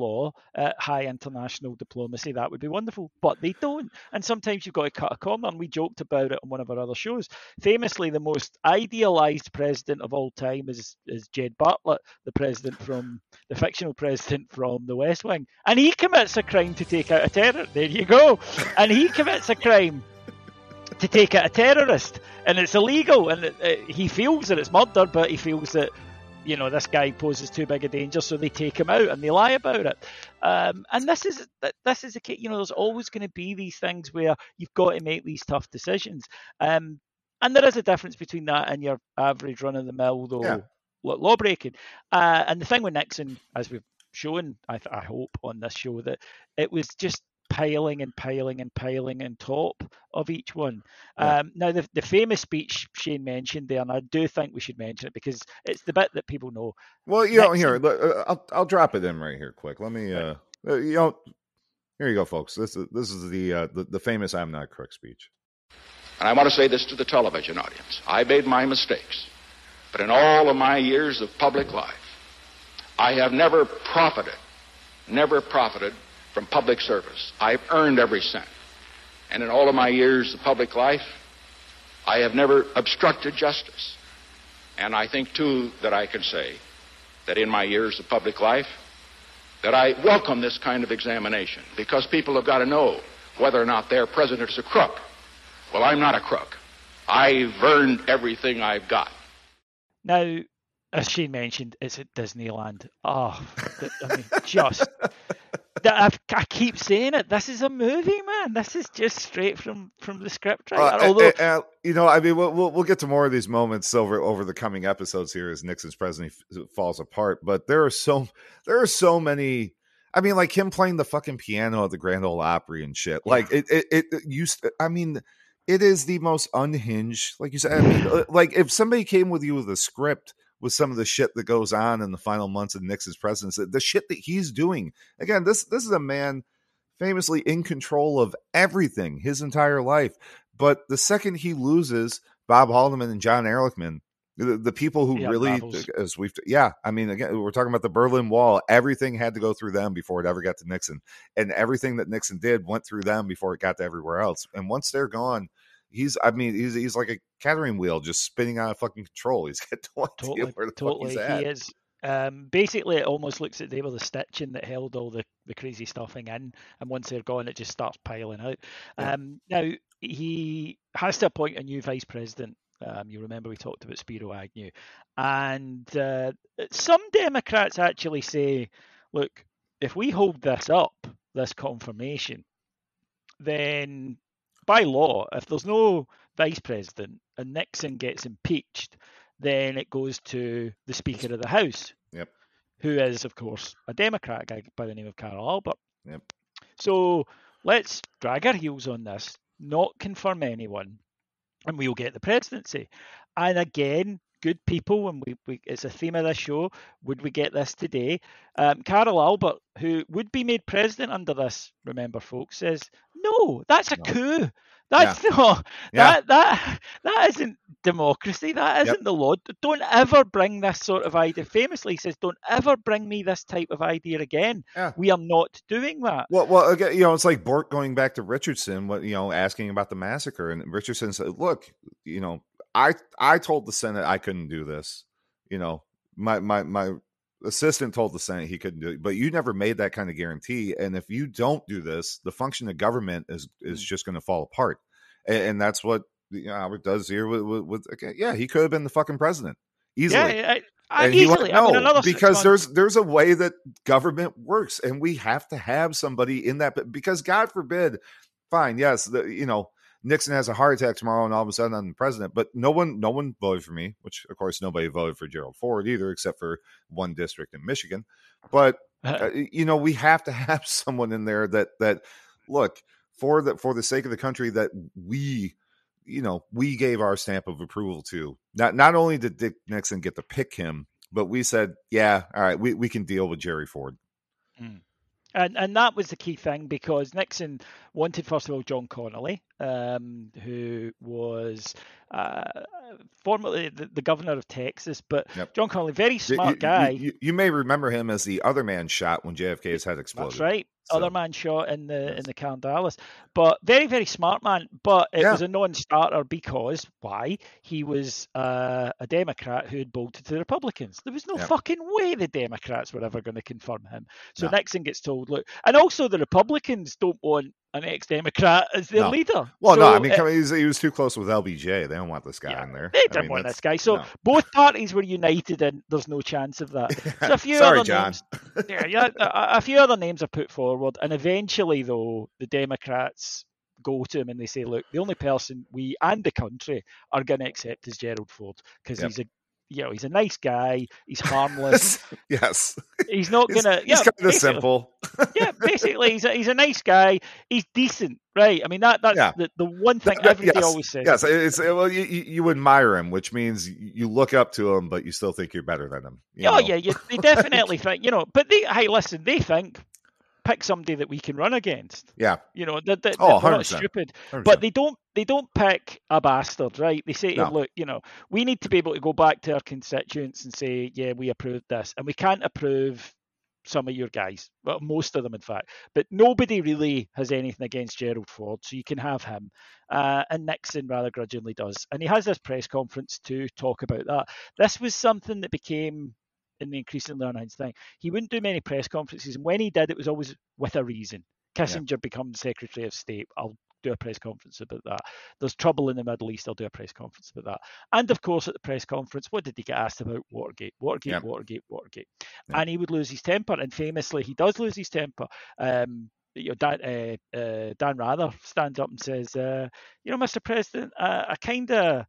law, high international diplomacy, that would be wonderful, but they don't. And sometimes you've got to cut a corner, and we joked about it on one of our other shows. Famously, the most idealized president of all time is Jed Bartlett, the fictional president from The West Wing. And he commits a crime to take out a terrorist. There you go. And he commits a crime to take out a terrorist, and it's illegal, and he feels that it's murder, but he feels that this guy poses too big a danger, so they take him out and they lie about it. And this is the case. There's always going to be these things where you've got to make these tough decisions. And there is a difference between that and your average run of the mill, though, law breaking. And the thing with Nixon, as we've shown, I hope on this show, that it was just piling on top of each one. Now, the famous speech Shane mentioned there, and I do think we should mention it because it's the bit that people know. Well, Nixon, here, I'll drop it in right here quick. Let me, here you go, folks. This is the famous I'm Not Crook speech. And I want to say this to the television audience. I made my mistakes, but in all of my years of public life, I have never profited from public service. I've earned every cent. And in all of my years of public life, I have never obstructed justice. And I think, too, that I can say that in my years of public life, that I welcome this kind of examination, because people have got to know whether or not their president is a crook. Well, I'm not a crook. I've earned everything I've got. Now, as Shane mentioned, it's at Disneyland. Oh, I mean, just... I keep saying it. This is a movie, man. This is just straight from the script, right? Although, I mean, we'll get to more of these moments over the coming episodes here as Nixon's presidency falls apart. But there are so many. I mean, like him playing the fucking piano at the Grand Ole Opry and shit. Like it used. I mean, it is the most unhinged. Like you said, I mean, like if somebody came with you with a script with some of the shit that goes on in the final months of Nixon's presidency, the shit that he's doing. Again, this is a man famously in control of everything his entire life. But the second he loses Bob Haldeman and John Ehrlichman, the people who really, as we've, I mean, again, we're talking about the Berlin Wall. Everything had to go through them before it ever got to Nixon. And everything that Nixon did went through them before it got to everywhere else. And once they're gone, he's like a catering wheel just spinning out of fucking control. He's got totally he's at. He is. Basically, it almost looks like they were the stitching that held all the crazy stuffing in, and once they're gone, it just starts piling out. Now he has to appoint a new vice president. You remember we talked about Spiro Agnew, and some Democrats actually say, "Look, if we hold this up, this confirmation, then." By law, if there's no vice president and Nixon gets impeached, then it goes to the Speaker of the House, who is, of course, a Democrat, a guy by the name of Carl Albert. Yep. So let's drag our heels on this, not confirm anyone, and we'll get the presidency. And again, good people, and we it's a theme of this show, would we get this today? Carl Albert, who would be made president under this, remember folks, says, no, that's a coup. That's not that isn't democracy. That isn't the law. Don't ever bring this sort of idea. Famously, he says, "Don't ever bring me this type of idea again." Yeah. We are not doing that. Well, again, you know, it's like Bork going back to Richardson, asking about the massacre, and Richardson said, "Look, you know, I told the Senate I couldn't do this. You know, my assistant told the Senate he couldn't do it, but you never made that kind of guarantee. And if you don't do this, the function of government is just going to fall apart." And that's what Albert does here. He could have been the fucking president easily. Yeah, easily. There's a way that government works, and we have to have somebody in that. Because God forbid, fine, yes, Nixon has a heart attack tomorrow, and all of a sudden I'm the president. But no one voted for me, which, of course, nobody voted for Gerald Ford either, except for one district in Michigan. But we have to have someone in there that look for the sake of the country that we gave our stamp of approval to. Not only did Dick Nixon get to pick him, but we said, yeah, all right, we can deal with Jerry Ford. Mm. And that was the key thing, because Nixon wanted, first of all, John Connolly, who was formerly the governor of Texas. But John Connolly, very smart guy. You may remember him as the other man shot when JFK's head exploded. That's right. So. Other man shot in the car in Dallas. But very, very smart man. But it was a non-starter because, why? He was a Democrat who had bolted to the Republicans. There was no fucking way the Democrats were ever going to confirm him. So Nixon gets told, look. And also the Republicans don't want an ex-Democrat as their leader. Well, so he was too close with LBJ. They don't want this guy in there. They didn't want this guy. So both parties were united, and there's no chance of that. So a few sorry, other John. Names, a few other names are put forward, and eventually, though, the Democrats go to him and they say, "Look, the only person we and the country are going to accept is Gerald Ford, because he's a nice guy. He's harmless. Yes. He's not gonna. He's kind of simple. Basically, he's a nice guy. He's decent, right? I mean, that's the one thing everybody always says. Yes, you admire him, which means you look up to him, but you still think you're better than him. They definitely think. But they think. Pick somebody that we can run against. Yeah, they're not stupid, 100%. But they don't pick a bastard, right? They say, look, we need to be able to go back to our constituents and say, yeah, we approved this, and we can't approve some of your guys, well, most of them, in fact. But nobody really has anything against Gerald Ford, so you can have him. And Nixon rather grudgingly does, and he has this press conference to talk about that. This was something that became in the increasingly unhinged thing. He wouldn't do many press conferences, and when he did, it was always with a reason. Kissinger becomes Secretary of State. I'll do a press conference about that. There's trouble in the Middle East. I'll do a press conference about that. And, of course, at the press conference, what did he get asked about? Watergate. Yeah. And he would lose his temper, and famously, he does lose his temper. Dan Rather stands up and says, Mr. President, I kind of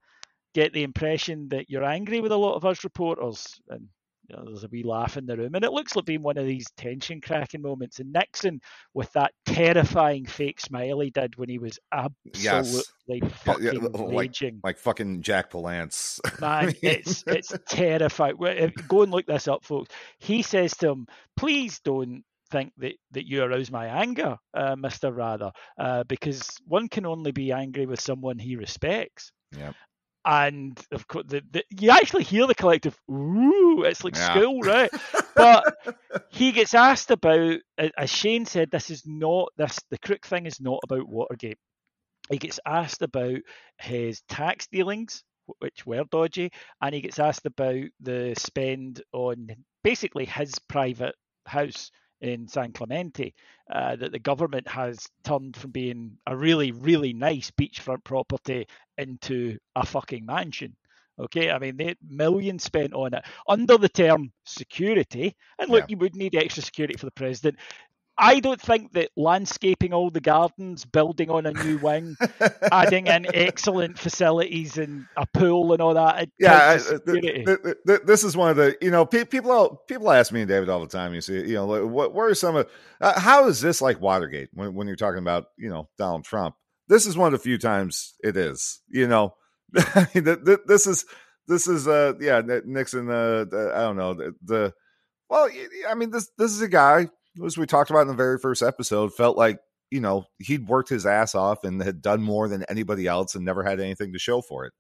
get the impression that you're angry with a lot of us reporters. And there's a wee laugh in the room, and it looks like being one of these tension cracking moments. And Nixon, with that terrifying fake smile he did when he was absolutely fucking raging, like fucking Jack Palance. Man, it's terrifying. Go and look this up, folks. He says to him, "Please don't think that you arouse my anger, Mr. Rather, because one can only be angry with someone he respects." Yeah. And of course, you actually hear the collective, ooh, it's like school, right? But he gets asked about, as Shane said, the crook thing is not about Watergate. He gets asked about his tax dealings, which were dodgy, and he gets asked about the spend on basically his private house in San Clemente, that the government has turned from being a really, really nice beachfront property into a fucking mansion. Okay, I mean, $millions spent on it under the term security. And look, you would need extra security for the president. I don't think that landscaping all the gardens, building on a new wing, adding in excellent facilities and a pool and all that. This is one of the, people ask me and David all the time, what are some of, how is this like Watergate when you're talking about, Donald Trump? This is one of the few times it is, this is, this is Nixon. I don't know well, I mean, this is a guy who, as we talked about in the very first episode, felt like, you know, he'd worked his ass off and had done more than anybody else and never had anything to show for it.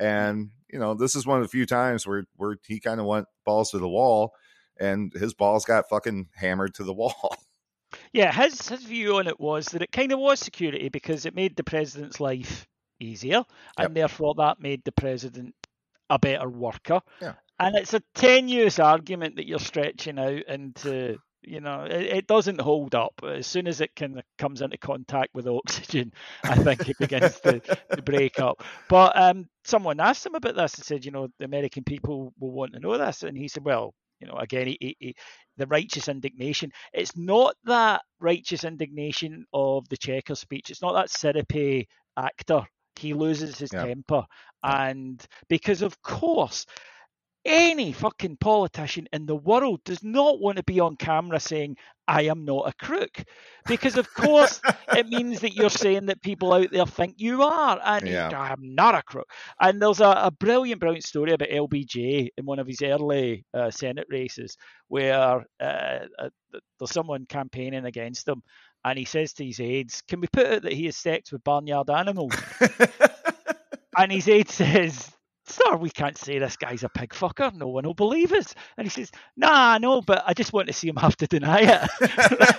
And, you know, this is one of the few times where he kind of went balls to the wall, and his balls got fucking hammered to the wall. Yeah, his view on it was that it kind of was security because it made the president's life easier, and therefore that made the president a better worker. Yeah. And it's a tenuous argument that you're stretching out into, you know, it doesn't hold up. As soon as it kind of comes into contact with oxygen, I think it begins to break up. But someone asked him about this and said, you know, the American people will want to know this. And he said, well, you know, again, the righteous indignation. It's not that righteous indignation of the Chequers speech. It's not that syrupy actor. He loses his temper. And because, of course, any fucking politician in the world does not want to be on camera saying, I am not a crook. Because, of course, it means that you're saying that people out there think you are. And I am not a crook. And there's a brilliant story about LBJ in one of his early Senate races where there's someone campaigning against him. And he says to his aides, can we put it that he has sex with barnyard animals? And his aide says, sir, we can't say this guy's a pig fucker. No one will believe us. And he says, nah, I know, but I just want to see him have to deny it.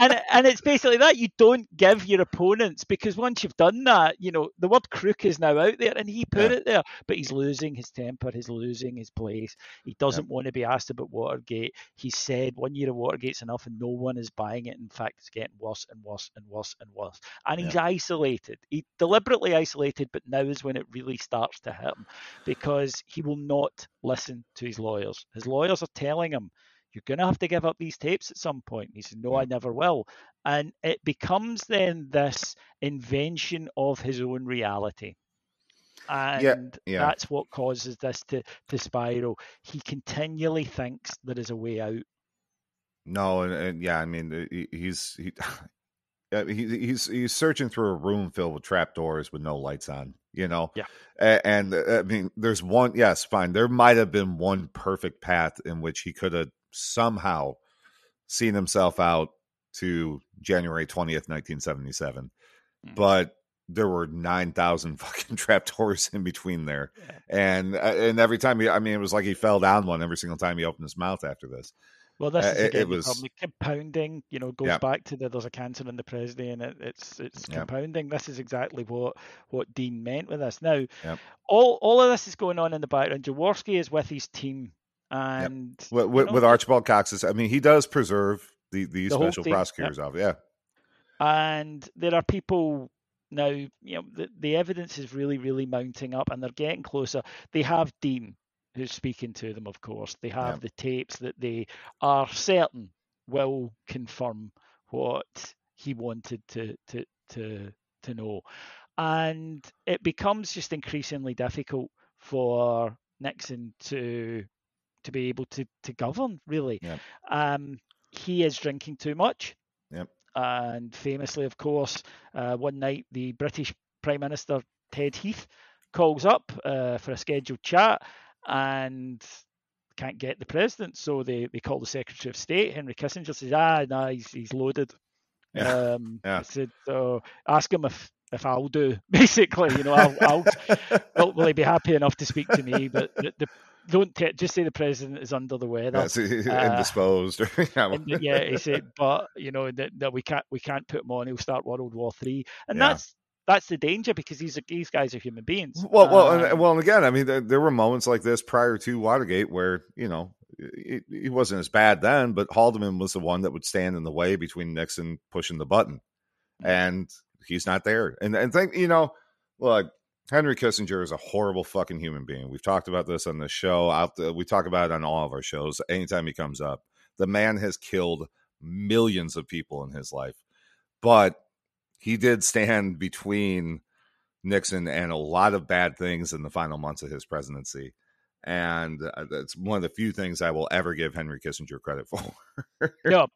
and it's basically that you don't give your opponents, because once you've done that, you know, the word crook is now out there, and he put it there. But he's losing his temper. He's losing his place. He doesn't want to be asked about Watergate. He said 1 year of Watergate's enough, and no one is buying it. In fact, it's getting worse and worse and worse and worse. And he's isolated. He deliberately isolated, but now is when it really starts to hit him, because he will not listen to his lawyers. His lawyers are telling him, you're going to have to give up these tapes at some point. And he said, no, I never will. And it becomes then this invention of his own reality. And that's what causes this to spiral. He continually thinks there is a way out. No, and yeah, I mean, he's searching through a room filled with trapdoors with no lights on, you know? Yeah. And I mean, there's one, yes, fine. There might have been one perfect path in which he could have somehow seen himself out to January 20th, 1977. Mm-hmm. But there were 9,000 fucking trapdoors in between there. Yeah. And every time, it was like he fell down one every single time he opened his mouth after this. Well, this is again, it was probably compounding, you know, goes back to there's a cancer in the presidency, and it's compounding. This is exactly what Dean meant with this. Now, all of this is going on in the background. Jaworski is with his team, and with Archibald Cox's. I mean, he does preserve the special prosecutors of and there are people. Now, you know, the evidence is really, really mounting up, and they're getting closer. They have Dean, who's speaking to them, of course. They have the tapes that they are certain will confirm what he wanted to know. And it becomes just increasingly difficult for Nixon to be able to govern, really. Yeah. He is drinking too much. Yep. And famously, of course, one night the British Prime Minister, Ted Heath, calls up for a scheduled chat and can't get the president. So they call the Secretary of State. Henry Kissinger says, he's loaded. Yeah. He said, oh, ask him if I'll do, basically. You know, I'll will he be happy enough to speak to me? But just say the president is under the weather, indisposed. He said, but you know that we can't put him on. He'll start World War III, and that's the danger, because these guys are human beings. Well, and again, I mean, there were moments like this prior to Watergate where, you know, it wasn't as bad then, but Haldeman was the one that would stand in the way between Nixon pushing the button, and he's not there. And think, you know, look, Henry Kissinger is a horrible fucking human being. We've talked about this on the show. We talk about it on all of our shows. Anytime he comes up, the man has killed millions of people in his life, but he did stand between Nixon and a lot of bad things in the final months of his presidency. And that's one of the few things I will ever give Henry Kissinger credit for. No,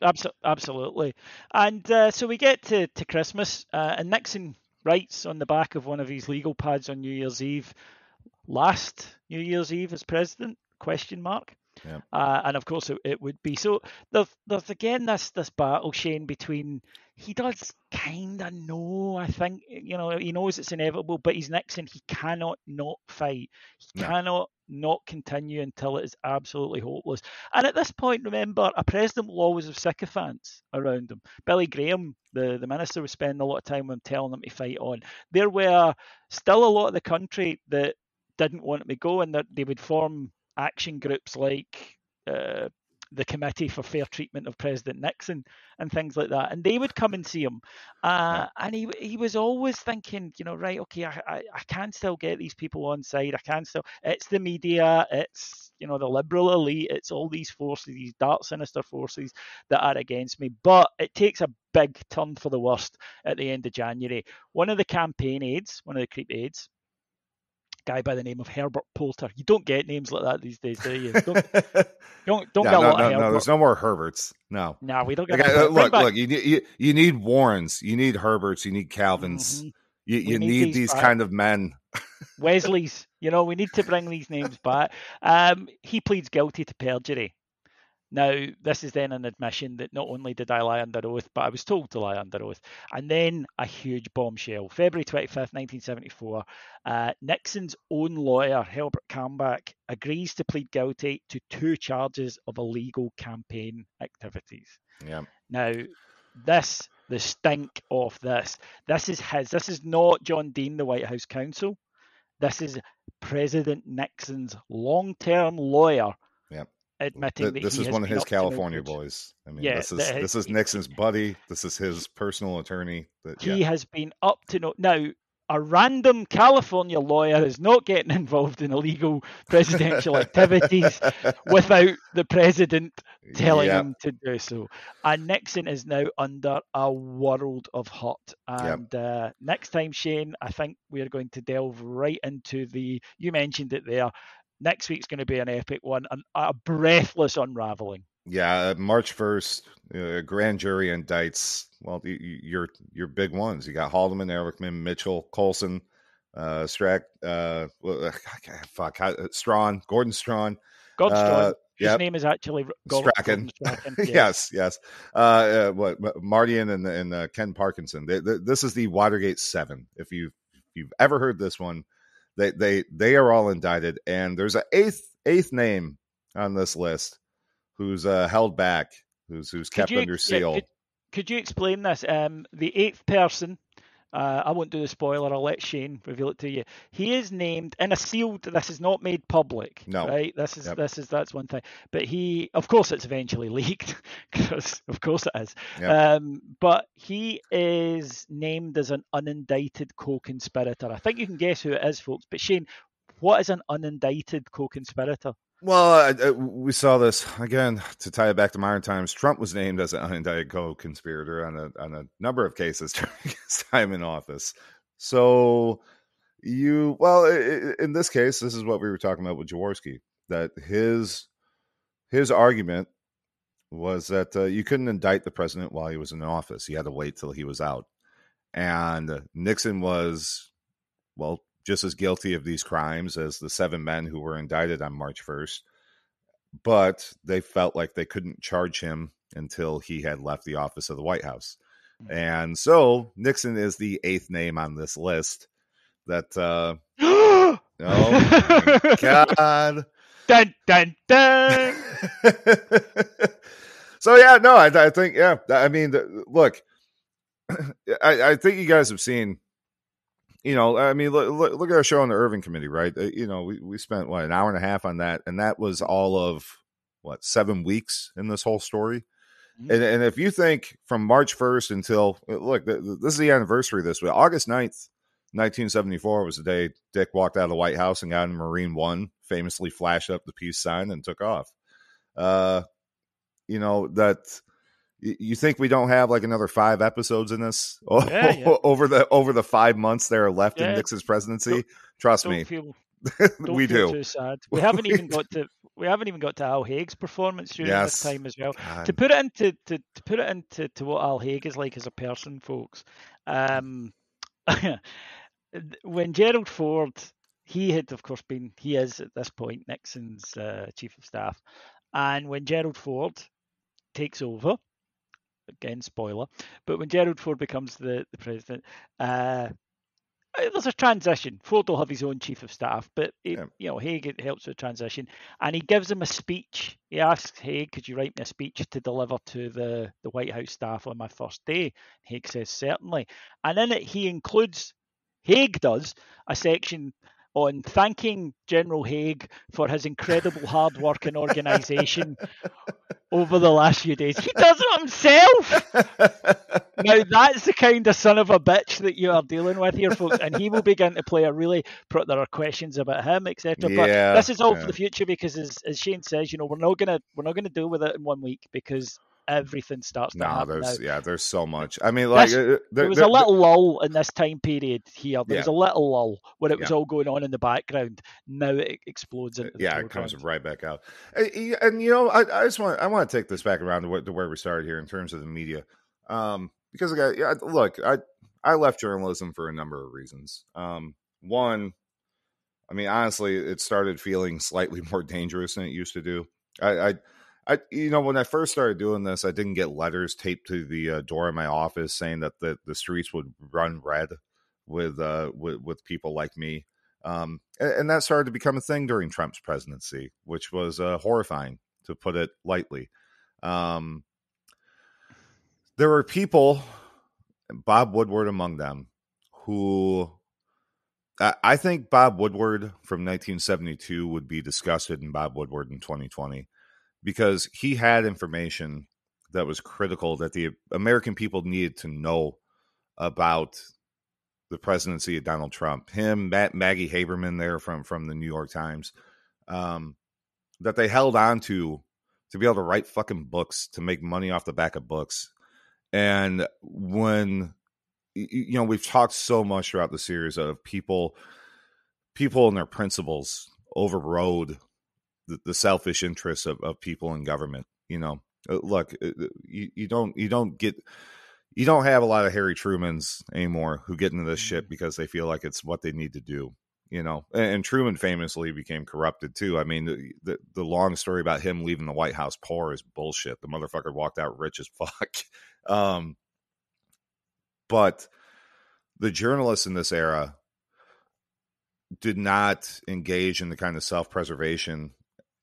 absolutely. And so we get to Christmas, and Nixon writes on the back of one of his legal pads on New Year's Eve, last New Year's Eve as president? ? Yeah. And of course it would be. So there's again this battle, Shane, between he does kind of know, I think, he knows it's inevitable, but he's Nixon. He cannot not fight. He cannot not continue until it is absolutely hopeless. And at this point, remember, a president will always have sycophants around him. Billy Graham, the minister, was spending a lot of time with him, telling him to fight on. There were still a lot of the country that didn't want him to go, and that they would form action groups like the Committee for Fair Treatment of President Nixon and things like that. And they would come and see him. And he was always thinking, right, okay, I can still get these people on side. I can still, it's the media, it's, the liberal elite, it's all these forces, these dark, sinister forces that are against me. But it takes a big turn for the worst at the end of January. One of the campaign aides, one of the creep aides, guy by the name of Herbert Poulter. You don't get names like that these days, do you? Don't get a lot of Herbert. No, there's no more Herberts. No, we don't get that. Look, you need Warrens, you need Herberts, you need Calvins. Mm-hmm. You need these kind of men. Wesleys. We need to bring these names back. He pleads guilty to perjury. Now, this is then an admission that not only did I lie under oath, but I was told to lie under oath. And then a huge bombshell. February 25th, 1974, Nixon's own lawyer, Helbert Kammback, agrees to plead guilty to 2 charges of illegal campaign activities. Yeah. Now, the stink of this. This is not John Dean, the White House counsel. This is President Nixon's long-term lawyer. Yeah. Admitting that this is one of his California boys. I mean, this is Nixon's buddy. This is his personal attorney. He has been up to no. Now, a random California lawyer is not getting involved in illegal presidential activities without the president telling him to do so. And Nixon is now under a world of hurt. And next time, Shane, I think we are going to delve right into you mentioned it there. Next week's going to be an epic one, a breathless unraveling. Yeah, March 1st, grand jury indicts, well, your big ones. You got Haldeman, Ehrlichman, Mitchell, Colson, Gordon Strachan. His name is actually Strachan. Strachan. Yes. Mardian and Ken Parkinson. This is the Watergate 7. If you've ever heard this one, They are all indicted, and there's an eighth name on this list who's held back, who's kept under seal. Could you explain this? The eighth person, I won't do the spoiler. I'll let Shane reveal it to you. He is named in a sealed. This is not made public. No, right? That's one thing. But he, of course, it's eventually leaked because of course it is. Yep. But he is named as an unindicted co-conspirator. I think you can guess who it is, folks. But Shane, what is an unindicted co-conspirator? Well, we saw this again to tie it back to modern times. Trump was named as an unindicted co-conspirator on a number of cases during his time in office. So in this case, this is what we were talking about with Jaworski, that his argument was that you couldn't indict the president while he was in office. You had to wait till he was out. And Nixon was, well, just as guilty of these crimes as the 7 men who were indicted on March 1st, but they felt like they couldn't charge him until he had left the office of the White House. And so Nixon is the 8th name on this list that, oh my God. Dun, dun, dun. So I think, I mean, look, I think you guys have seen, look at our show on the Irving Committee, right? We spent, an hour and a half on that, and that was all of, 7 weeks in this whole story? Mm-hmm. And if you think from March 1st until, this is the anniversary of this. August 9th, 1974 was the day Dick walked out of the White House and got in Marine One, famously flashed up the peace sign and took off. You think we don't have another 5 episodes in this over the 5 months that are left in Nixon's presidency? Trust me. We do. Too sad. We haven't even got to Al Haig's performance during this time as well. God. To put it into to what Al Haig is like as a person, folks. When Gerald Ford He had, of course, been, he is at this point, Nixon's chief of staff. And when Gerald Ford takes over, again, spoiler, but when Gerald Ford becomes the president, there's a transition. Ford will have his own chief of staff, but it, you know, Haig helps with transition. And he gives him a speech. He asks Haig, could you write me a speech to deliver to the White House staff on my first day? Haig says, certainly. And in it, he includes, Haig does, a section on thanking General Haig for his incredible hard work and organisation over the last few days. He does it himself! Now, that's the kind of son of a bitch that you are dealing with here, folks, and he will begin to play a really... There are questions about him, etc. Yeah, but this is all for the future, because as Shane says, you know, we're not gonna deal with it in 1 week, because... everything starts to happen now. Yeah, there's so much. I mean, like... There was a little lull in this time period here. There was a little lull where it was all going on in the background. Now it explodes into the foreground. It comes right back out. And you know, I want to take this back around to where we started here in terms of the media. Because, look, I left journalism for a number of reasons. One, I mean, honestly, it started feeling slightly more dangerous than it used to do. I you know, when I first started doing this, I didn't get letters taped to the door of my office saying that the streets would run red with people like me. And that started to become a thing during Trump's presidency, which was horrifying, to put it lightly. There were people, Bob Woodward among them, who I think Bob Woodward from 1972 would be disgusted in Bob Woodward in 2020. Because he had information that was critical that the American people needed to know about the presidency of Donald Trump. Him, Maggie Haberman there from the New York Times, that they held on to be able to write fucking books, to make money off the back of books. And when, you know, we've talked so much throughout the series of people and their principles overrode the selfish interests of people in government. You know, look, you don't have a lot of Harry Trumans anymore who get into this shit because they feel like it's what they need to do, you know, and Truman famously became corrupted too. I mean, the long story about him leaving the White House poor is bullshit. The motherfucker walked out rich as fuck. But the journalists in this era did not engage in the kind of self-preservation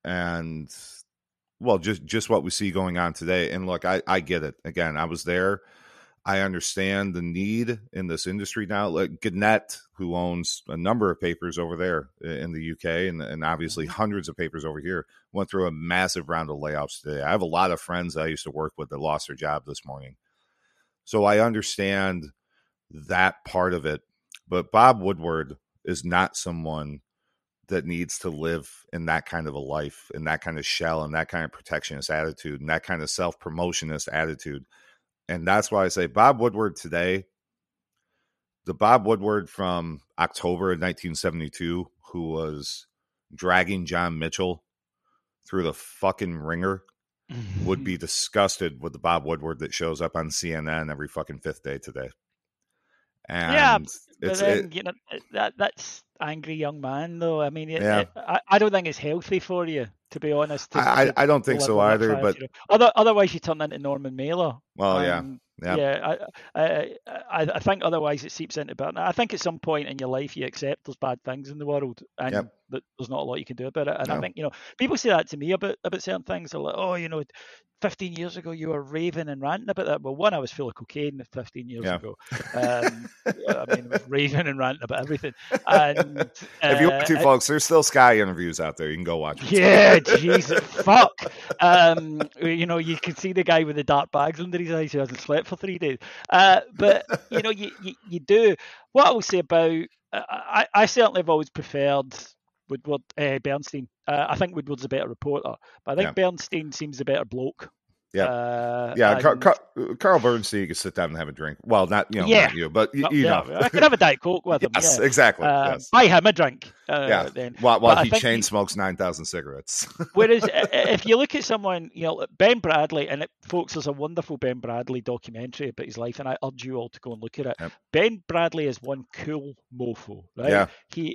and, well, just what we see going on today. And look, I get it. Again, I was there. I understand the need in this industry now. Like Gannett, who owns a number of papers over there in the UK and obviously hundreds of papers over here, went through a massive round of layoffs today. I have a lot of friends that I used to work with that lost their job this morning. So I understand that part of it. But Bob Woodward is not someone that needs to live in that kind of a life, in that kind of shell, and that kind of protectionist attitude, and that kind of self-promotionist attitude. And that's why I say Bob Woodward today, the Bob Woodward from October of 1972, who was dragging John Mitchell through the fucking ringer, would be disgusted with the Bob Woodward that shows up on CNN every fucking fifth day today. And you know, that's angry young man, though. I mean, I don't think it's healthy for you, to be honest. I don't think so either. But you know. Otherwise, you turn into Norman Mailer. Well, I think otherwise it seeps into it. I think at some point in your life you accept there's bad things in the world and that there's not a lot you can do about it. And I think, you know, people say that to me about certain things. They're like, oh, you know, 15 years ago you were raving and ranting about that. Well, one, I was full of cocaine 15 years ago. I mean, I was raving and ranting about everything. And if you want to, folks, there's still Sky interviews out there. You can go watch them. Yeah, Jesus, fuck. You know, you can see the guy with the dark bags under his eyes who hasn't slept for 3 days. But, you know, you do. What I will say about, I certainly have always preferred Woodward, Bernstein. I think Woodward's a better reporter, but I think Bernstein seems a better bloke. Yeah. Carl Bernstein, you could sit down and have a drink. Well, not you, but you know. I could have a Diet Coke with him. Yes, exactly. Yes. Buy him a drink. Then. While he chain smokes 9,000 cigarettes. Whereas if you look at someone, you know, Ben Bradlee, and folks, there's a wonderful Ben Bradlee documentary about his life, and I urge you all to go and look at it. Yep. Ben Bradlee is one cool mofo, right? Yeah.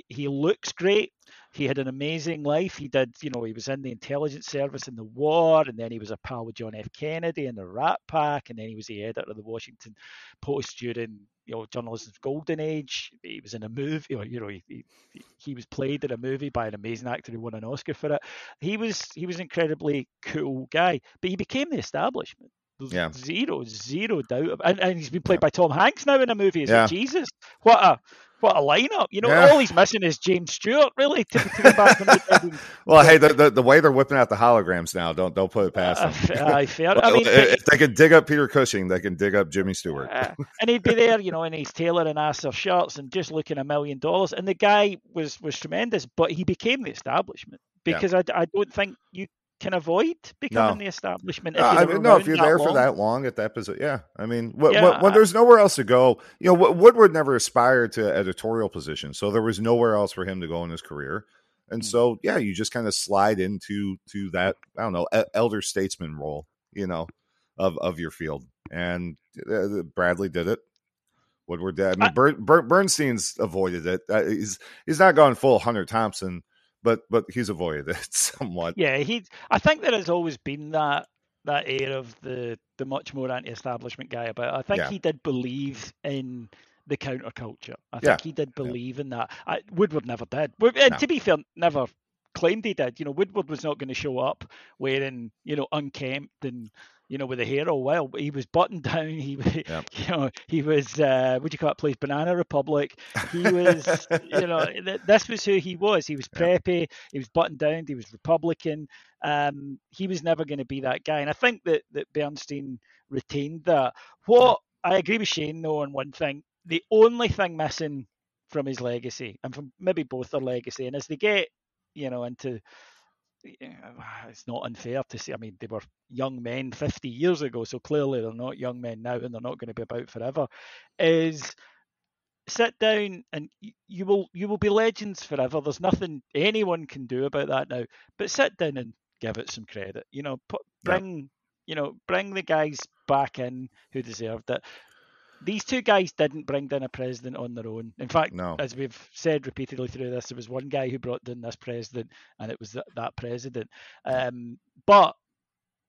He looks great. He had an amazing life. He did, you know, he was in the intelligence service in the war, and then he was a pal with John F. Kennedy and the Rat Pack, and then he was the editor of the Washington Post during, you know, journalism's golden age. He was in a movie, or, you know, he was played in a movie by an amazing actor who won an Oscar for it. He was an incredibly cool guy, but he became the establishment. Yeah. Zero doubt. And he's been played by Tom Hanks now in a movie. It's like, Jesus, what a lineup! You know, all he's missing is James Stewart, really. To go back from the well, hey, the way they're whipping out the holograms now, don't put it past them. Fair. I mean, if they can dig up Peter Cushing, they can dig up Jimmy Stewart. And he'd be there, you know, in his tailor and Astor shirts and just looking $1 million. And the guy was tremendous, but he became the establishment because I don't think you can avoid becoming the establishment. If you're there for that long at that position. Yeah. I mean, when there's nowhere else to go, you know, Woodward never aspired to editorial position. So there was nowhere else for him to go in his career. And so, you just kind of slide into that, I don't know, elder statesman role, you know, of your field. And Bradlee did it. Woodward did. I mean, Bernstein's avoided it. He's not gone full Hunter Thompson, but he's avoided it somewhat. Yeah, I think there has always been that air of the much more anti-establishment guy about it. I think he did believe in the counterculture. I think he did believe in that. Woodward never did. To be fair, never claimed he did. You know, Woodward was not going to show up wearing, you know, unkempt and, you know, with the hair all wild. He was buttoned down. You know, he was, what do you call that place? Banana Republic. He was, you know, this was who he was. He was preppy. He was buttoned down. He was Republican. He was never going to be that guy. And I think that Bernstein retained that. I agree with Shane, though, on one thing. The only thing missing from his legacy, and from maybe both their legacy, and as they get, you know, into... it's not unfair to say, I mean, they were young men 50 years ago, so clearly they're not young men now, and they're not going to be about forever, is sit down and you will be legends forever. There's nothing anyone can do about that now, but sit down and give it some credit, you know, bring the guys back in who deserved it. These two guys didn't bring down a president on their own. In fact, as we've said repeatedly through this, there was one guy who brought down this president, and it was that president. But,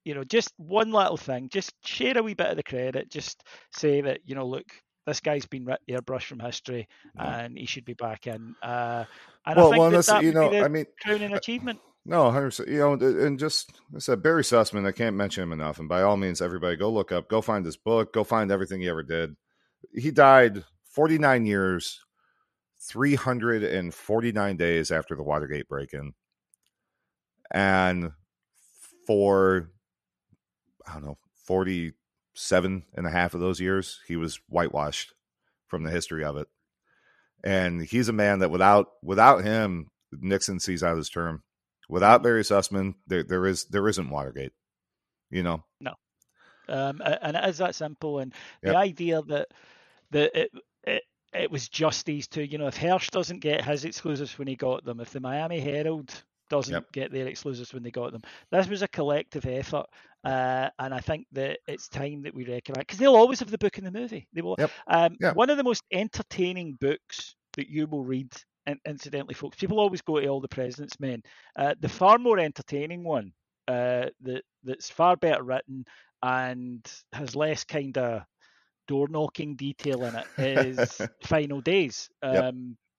you know, just one little thing, just share a wee bit of the credit, just say that, you know, look, this guy's been airbrushed from history, and he should be back in. I think that's crowning achievement. No, 100%. You know, and just, I said, Barry Sussman, I can't mention him enough. And by all means, everybody go look up, go find his book, go find everything he ever did. He died 49 years, 349 days after the Watergate break-in. And for, I don't know, 47 and a half of those years, he was whitewashed from the history of it. And he's a man that without him, Nixon sees out his term. Without Barry Sussman, there isn't Watergate, you know. No, and it is that simple. And the idea that it was just these two, you know, if Hersh doesn't get his exclusives when he got them, if the Miami Herald doesn't get their exclusives when they got them, this was a collective effort, and I think that it's time that we recognize, because they'll always have the book in the movie. They will. Yep. One of the most entertaining books that you will read. And incidentally, folks, people always go to All the President's Men. The far more entertaining one, that's far better written and has less kind of door-knocking detail in it, is Final Days,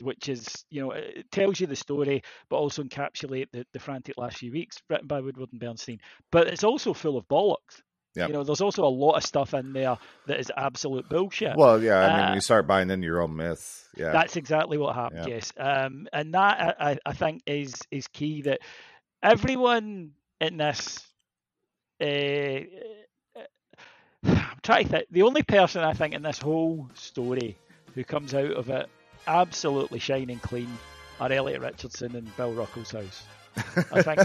which is, you know, it tells you the story, but also encapsulate the frantic last few weeks, written by Woodward and Bernstein. But it's also full of bollocks. Yep. You know, there's also a lot of stuff in there that is absolute bullshit. Well, yeah, I mean, you start buying into your own myth. Yeah, that's exactly what happened. Yep. Yes, and that I think is key. That everyone in this, I'm trying to think. The only person I think in this whole story who comes out of it absolutely shining clean are Elliot Richardson and Bill Ruckel's house. I think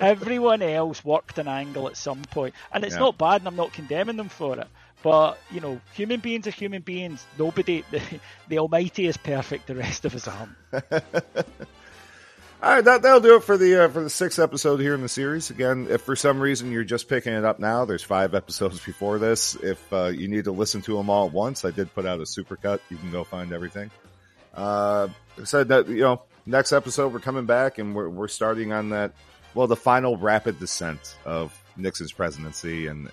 everyone else worked an angle at some point. And it's not bad, and I'm not condemning them for it. But, you know, human beings are human beings. Nobody, the Almighty is perfect. The rest of us aren't. All right, that'll do it for the sixth episode here in the series. Again, if for some reason you're just picking it up now, there's 5 episodes before this. If you need to listen to them all at once, I did put out a supercut. You can go find everything. Said that, you know, next episode we're coming back and we're starting on that. Well, the final rapid descent of Nixon's presidency and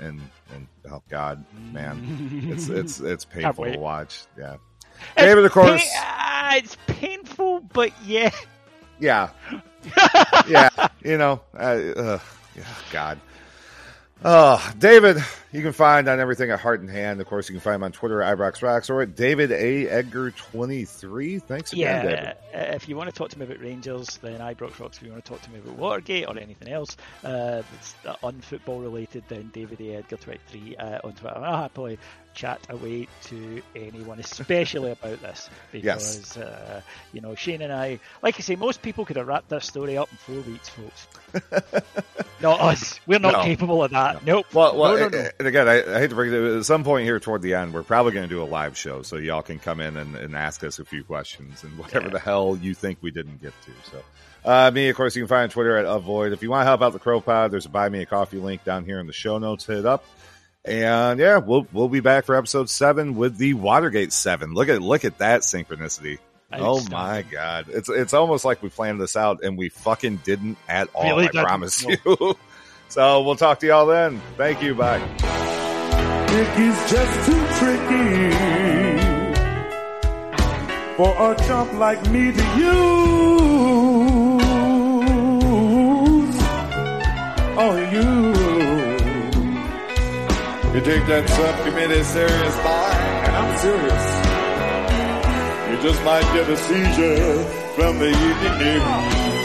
oh God, man, it's painful to watch. Yeah, David, of course, it's painful, but yeah. Yeah, yeah, you know, God. David, you can find on everything at Heart and Hand. Of course, you can find him on Twitter at IBroxRocks or at David A. Edgar23. Thanks again, David. If you want to talk to me about Rangers, then IBroxRocks. If you want to talk to me about Watergate or anything else that's unfootball related, then David A. Edgar23 on Twitter. I'll happily chat away to anyone, especially about this, because you know, Shane and I, like I say, most people could have wrapped their story up in 4 weeks, folks. Not us. We're not capable of that. No. Nope. Well, and again, I hate to bring it at some point here toward the end, we're probably going to do a live show, so y'all can come in and ask us a few questions and whatever the hell you think we didn't get to. So me, of course, you can find on Twitter at Avoid. If you want to help out the CROpod, there's a Buy Me a Coffee link down here in the show notes. Hit it up. And yeah, we'll be back for episode 7 with the Watergate 7. Look at that synchronicity. Oh my God. It's almost like we planned this out and we fucking didn't at all. Really, I promise you. So we'll talk to y'all then. Thank you. Bye. It's just too tricky for a chump like me to use. Oh, you. You take that subcommittee serious, boy, and I'm serious. You just might get a seizure from the evening news.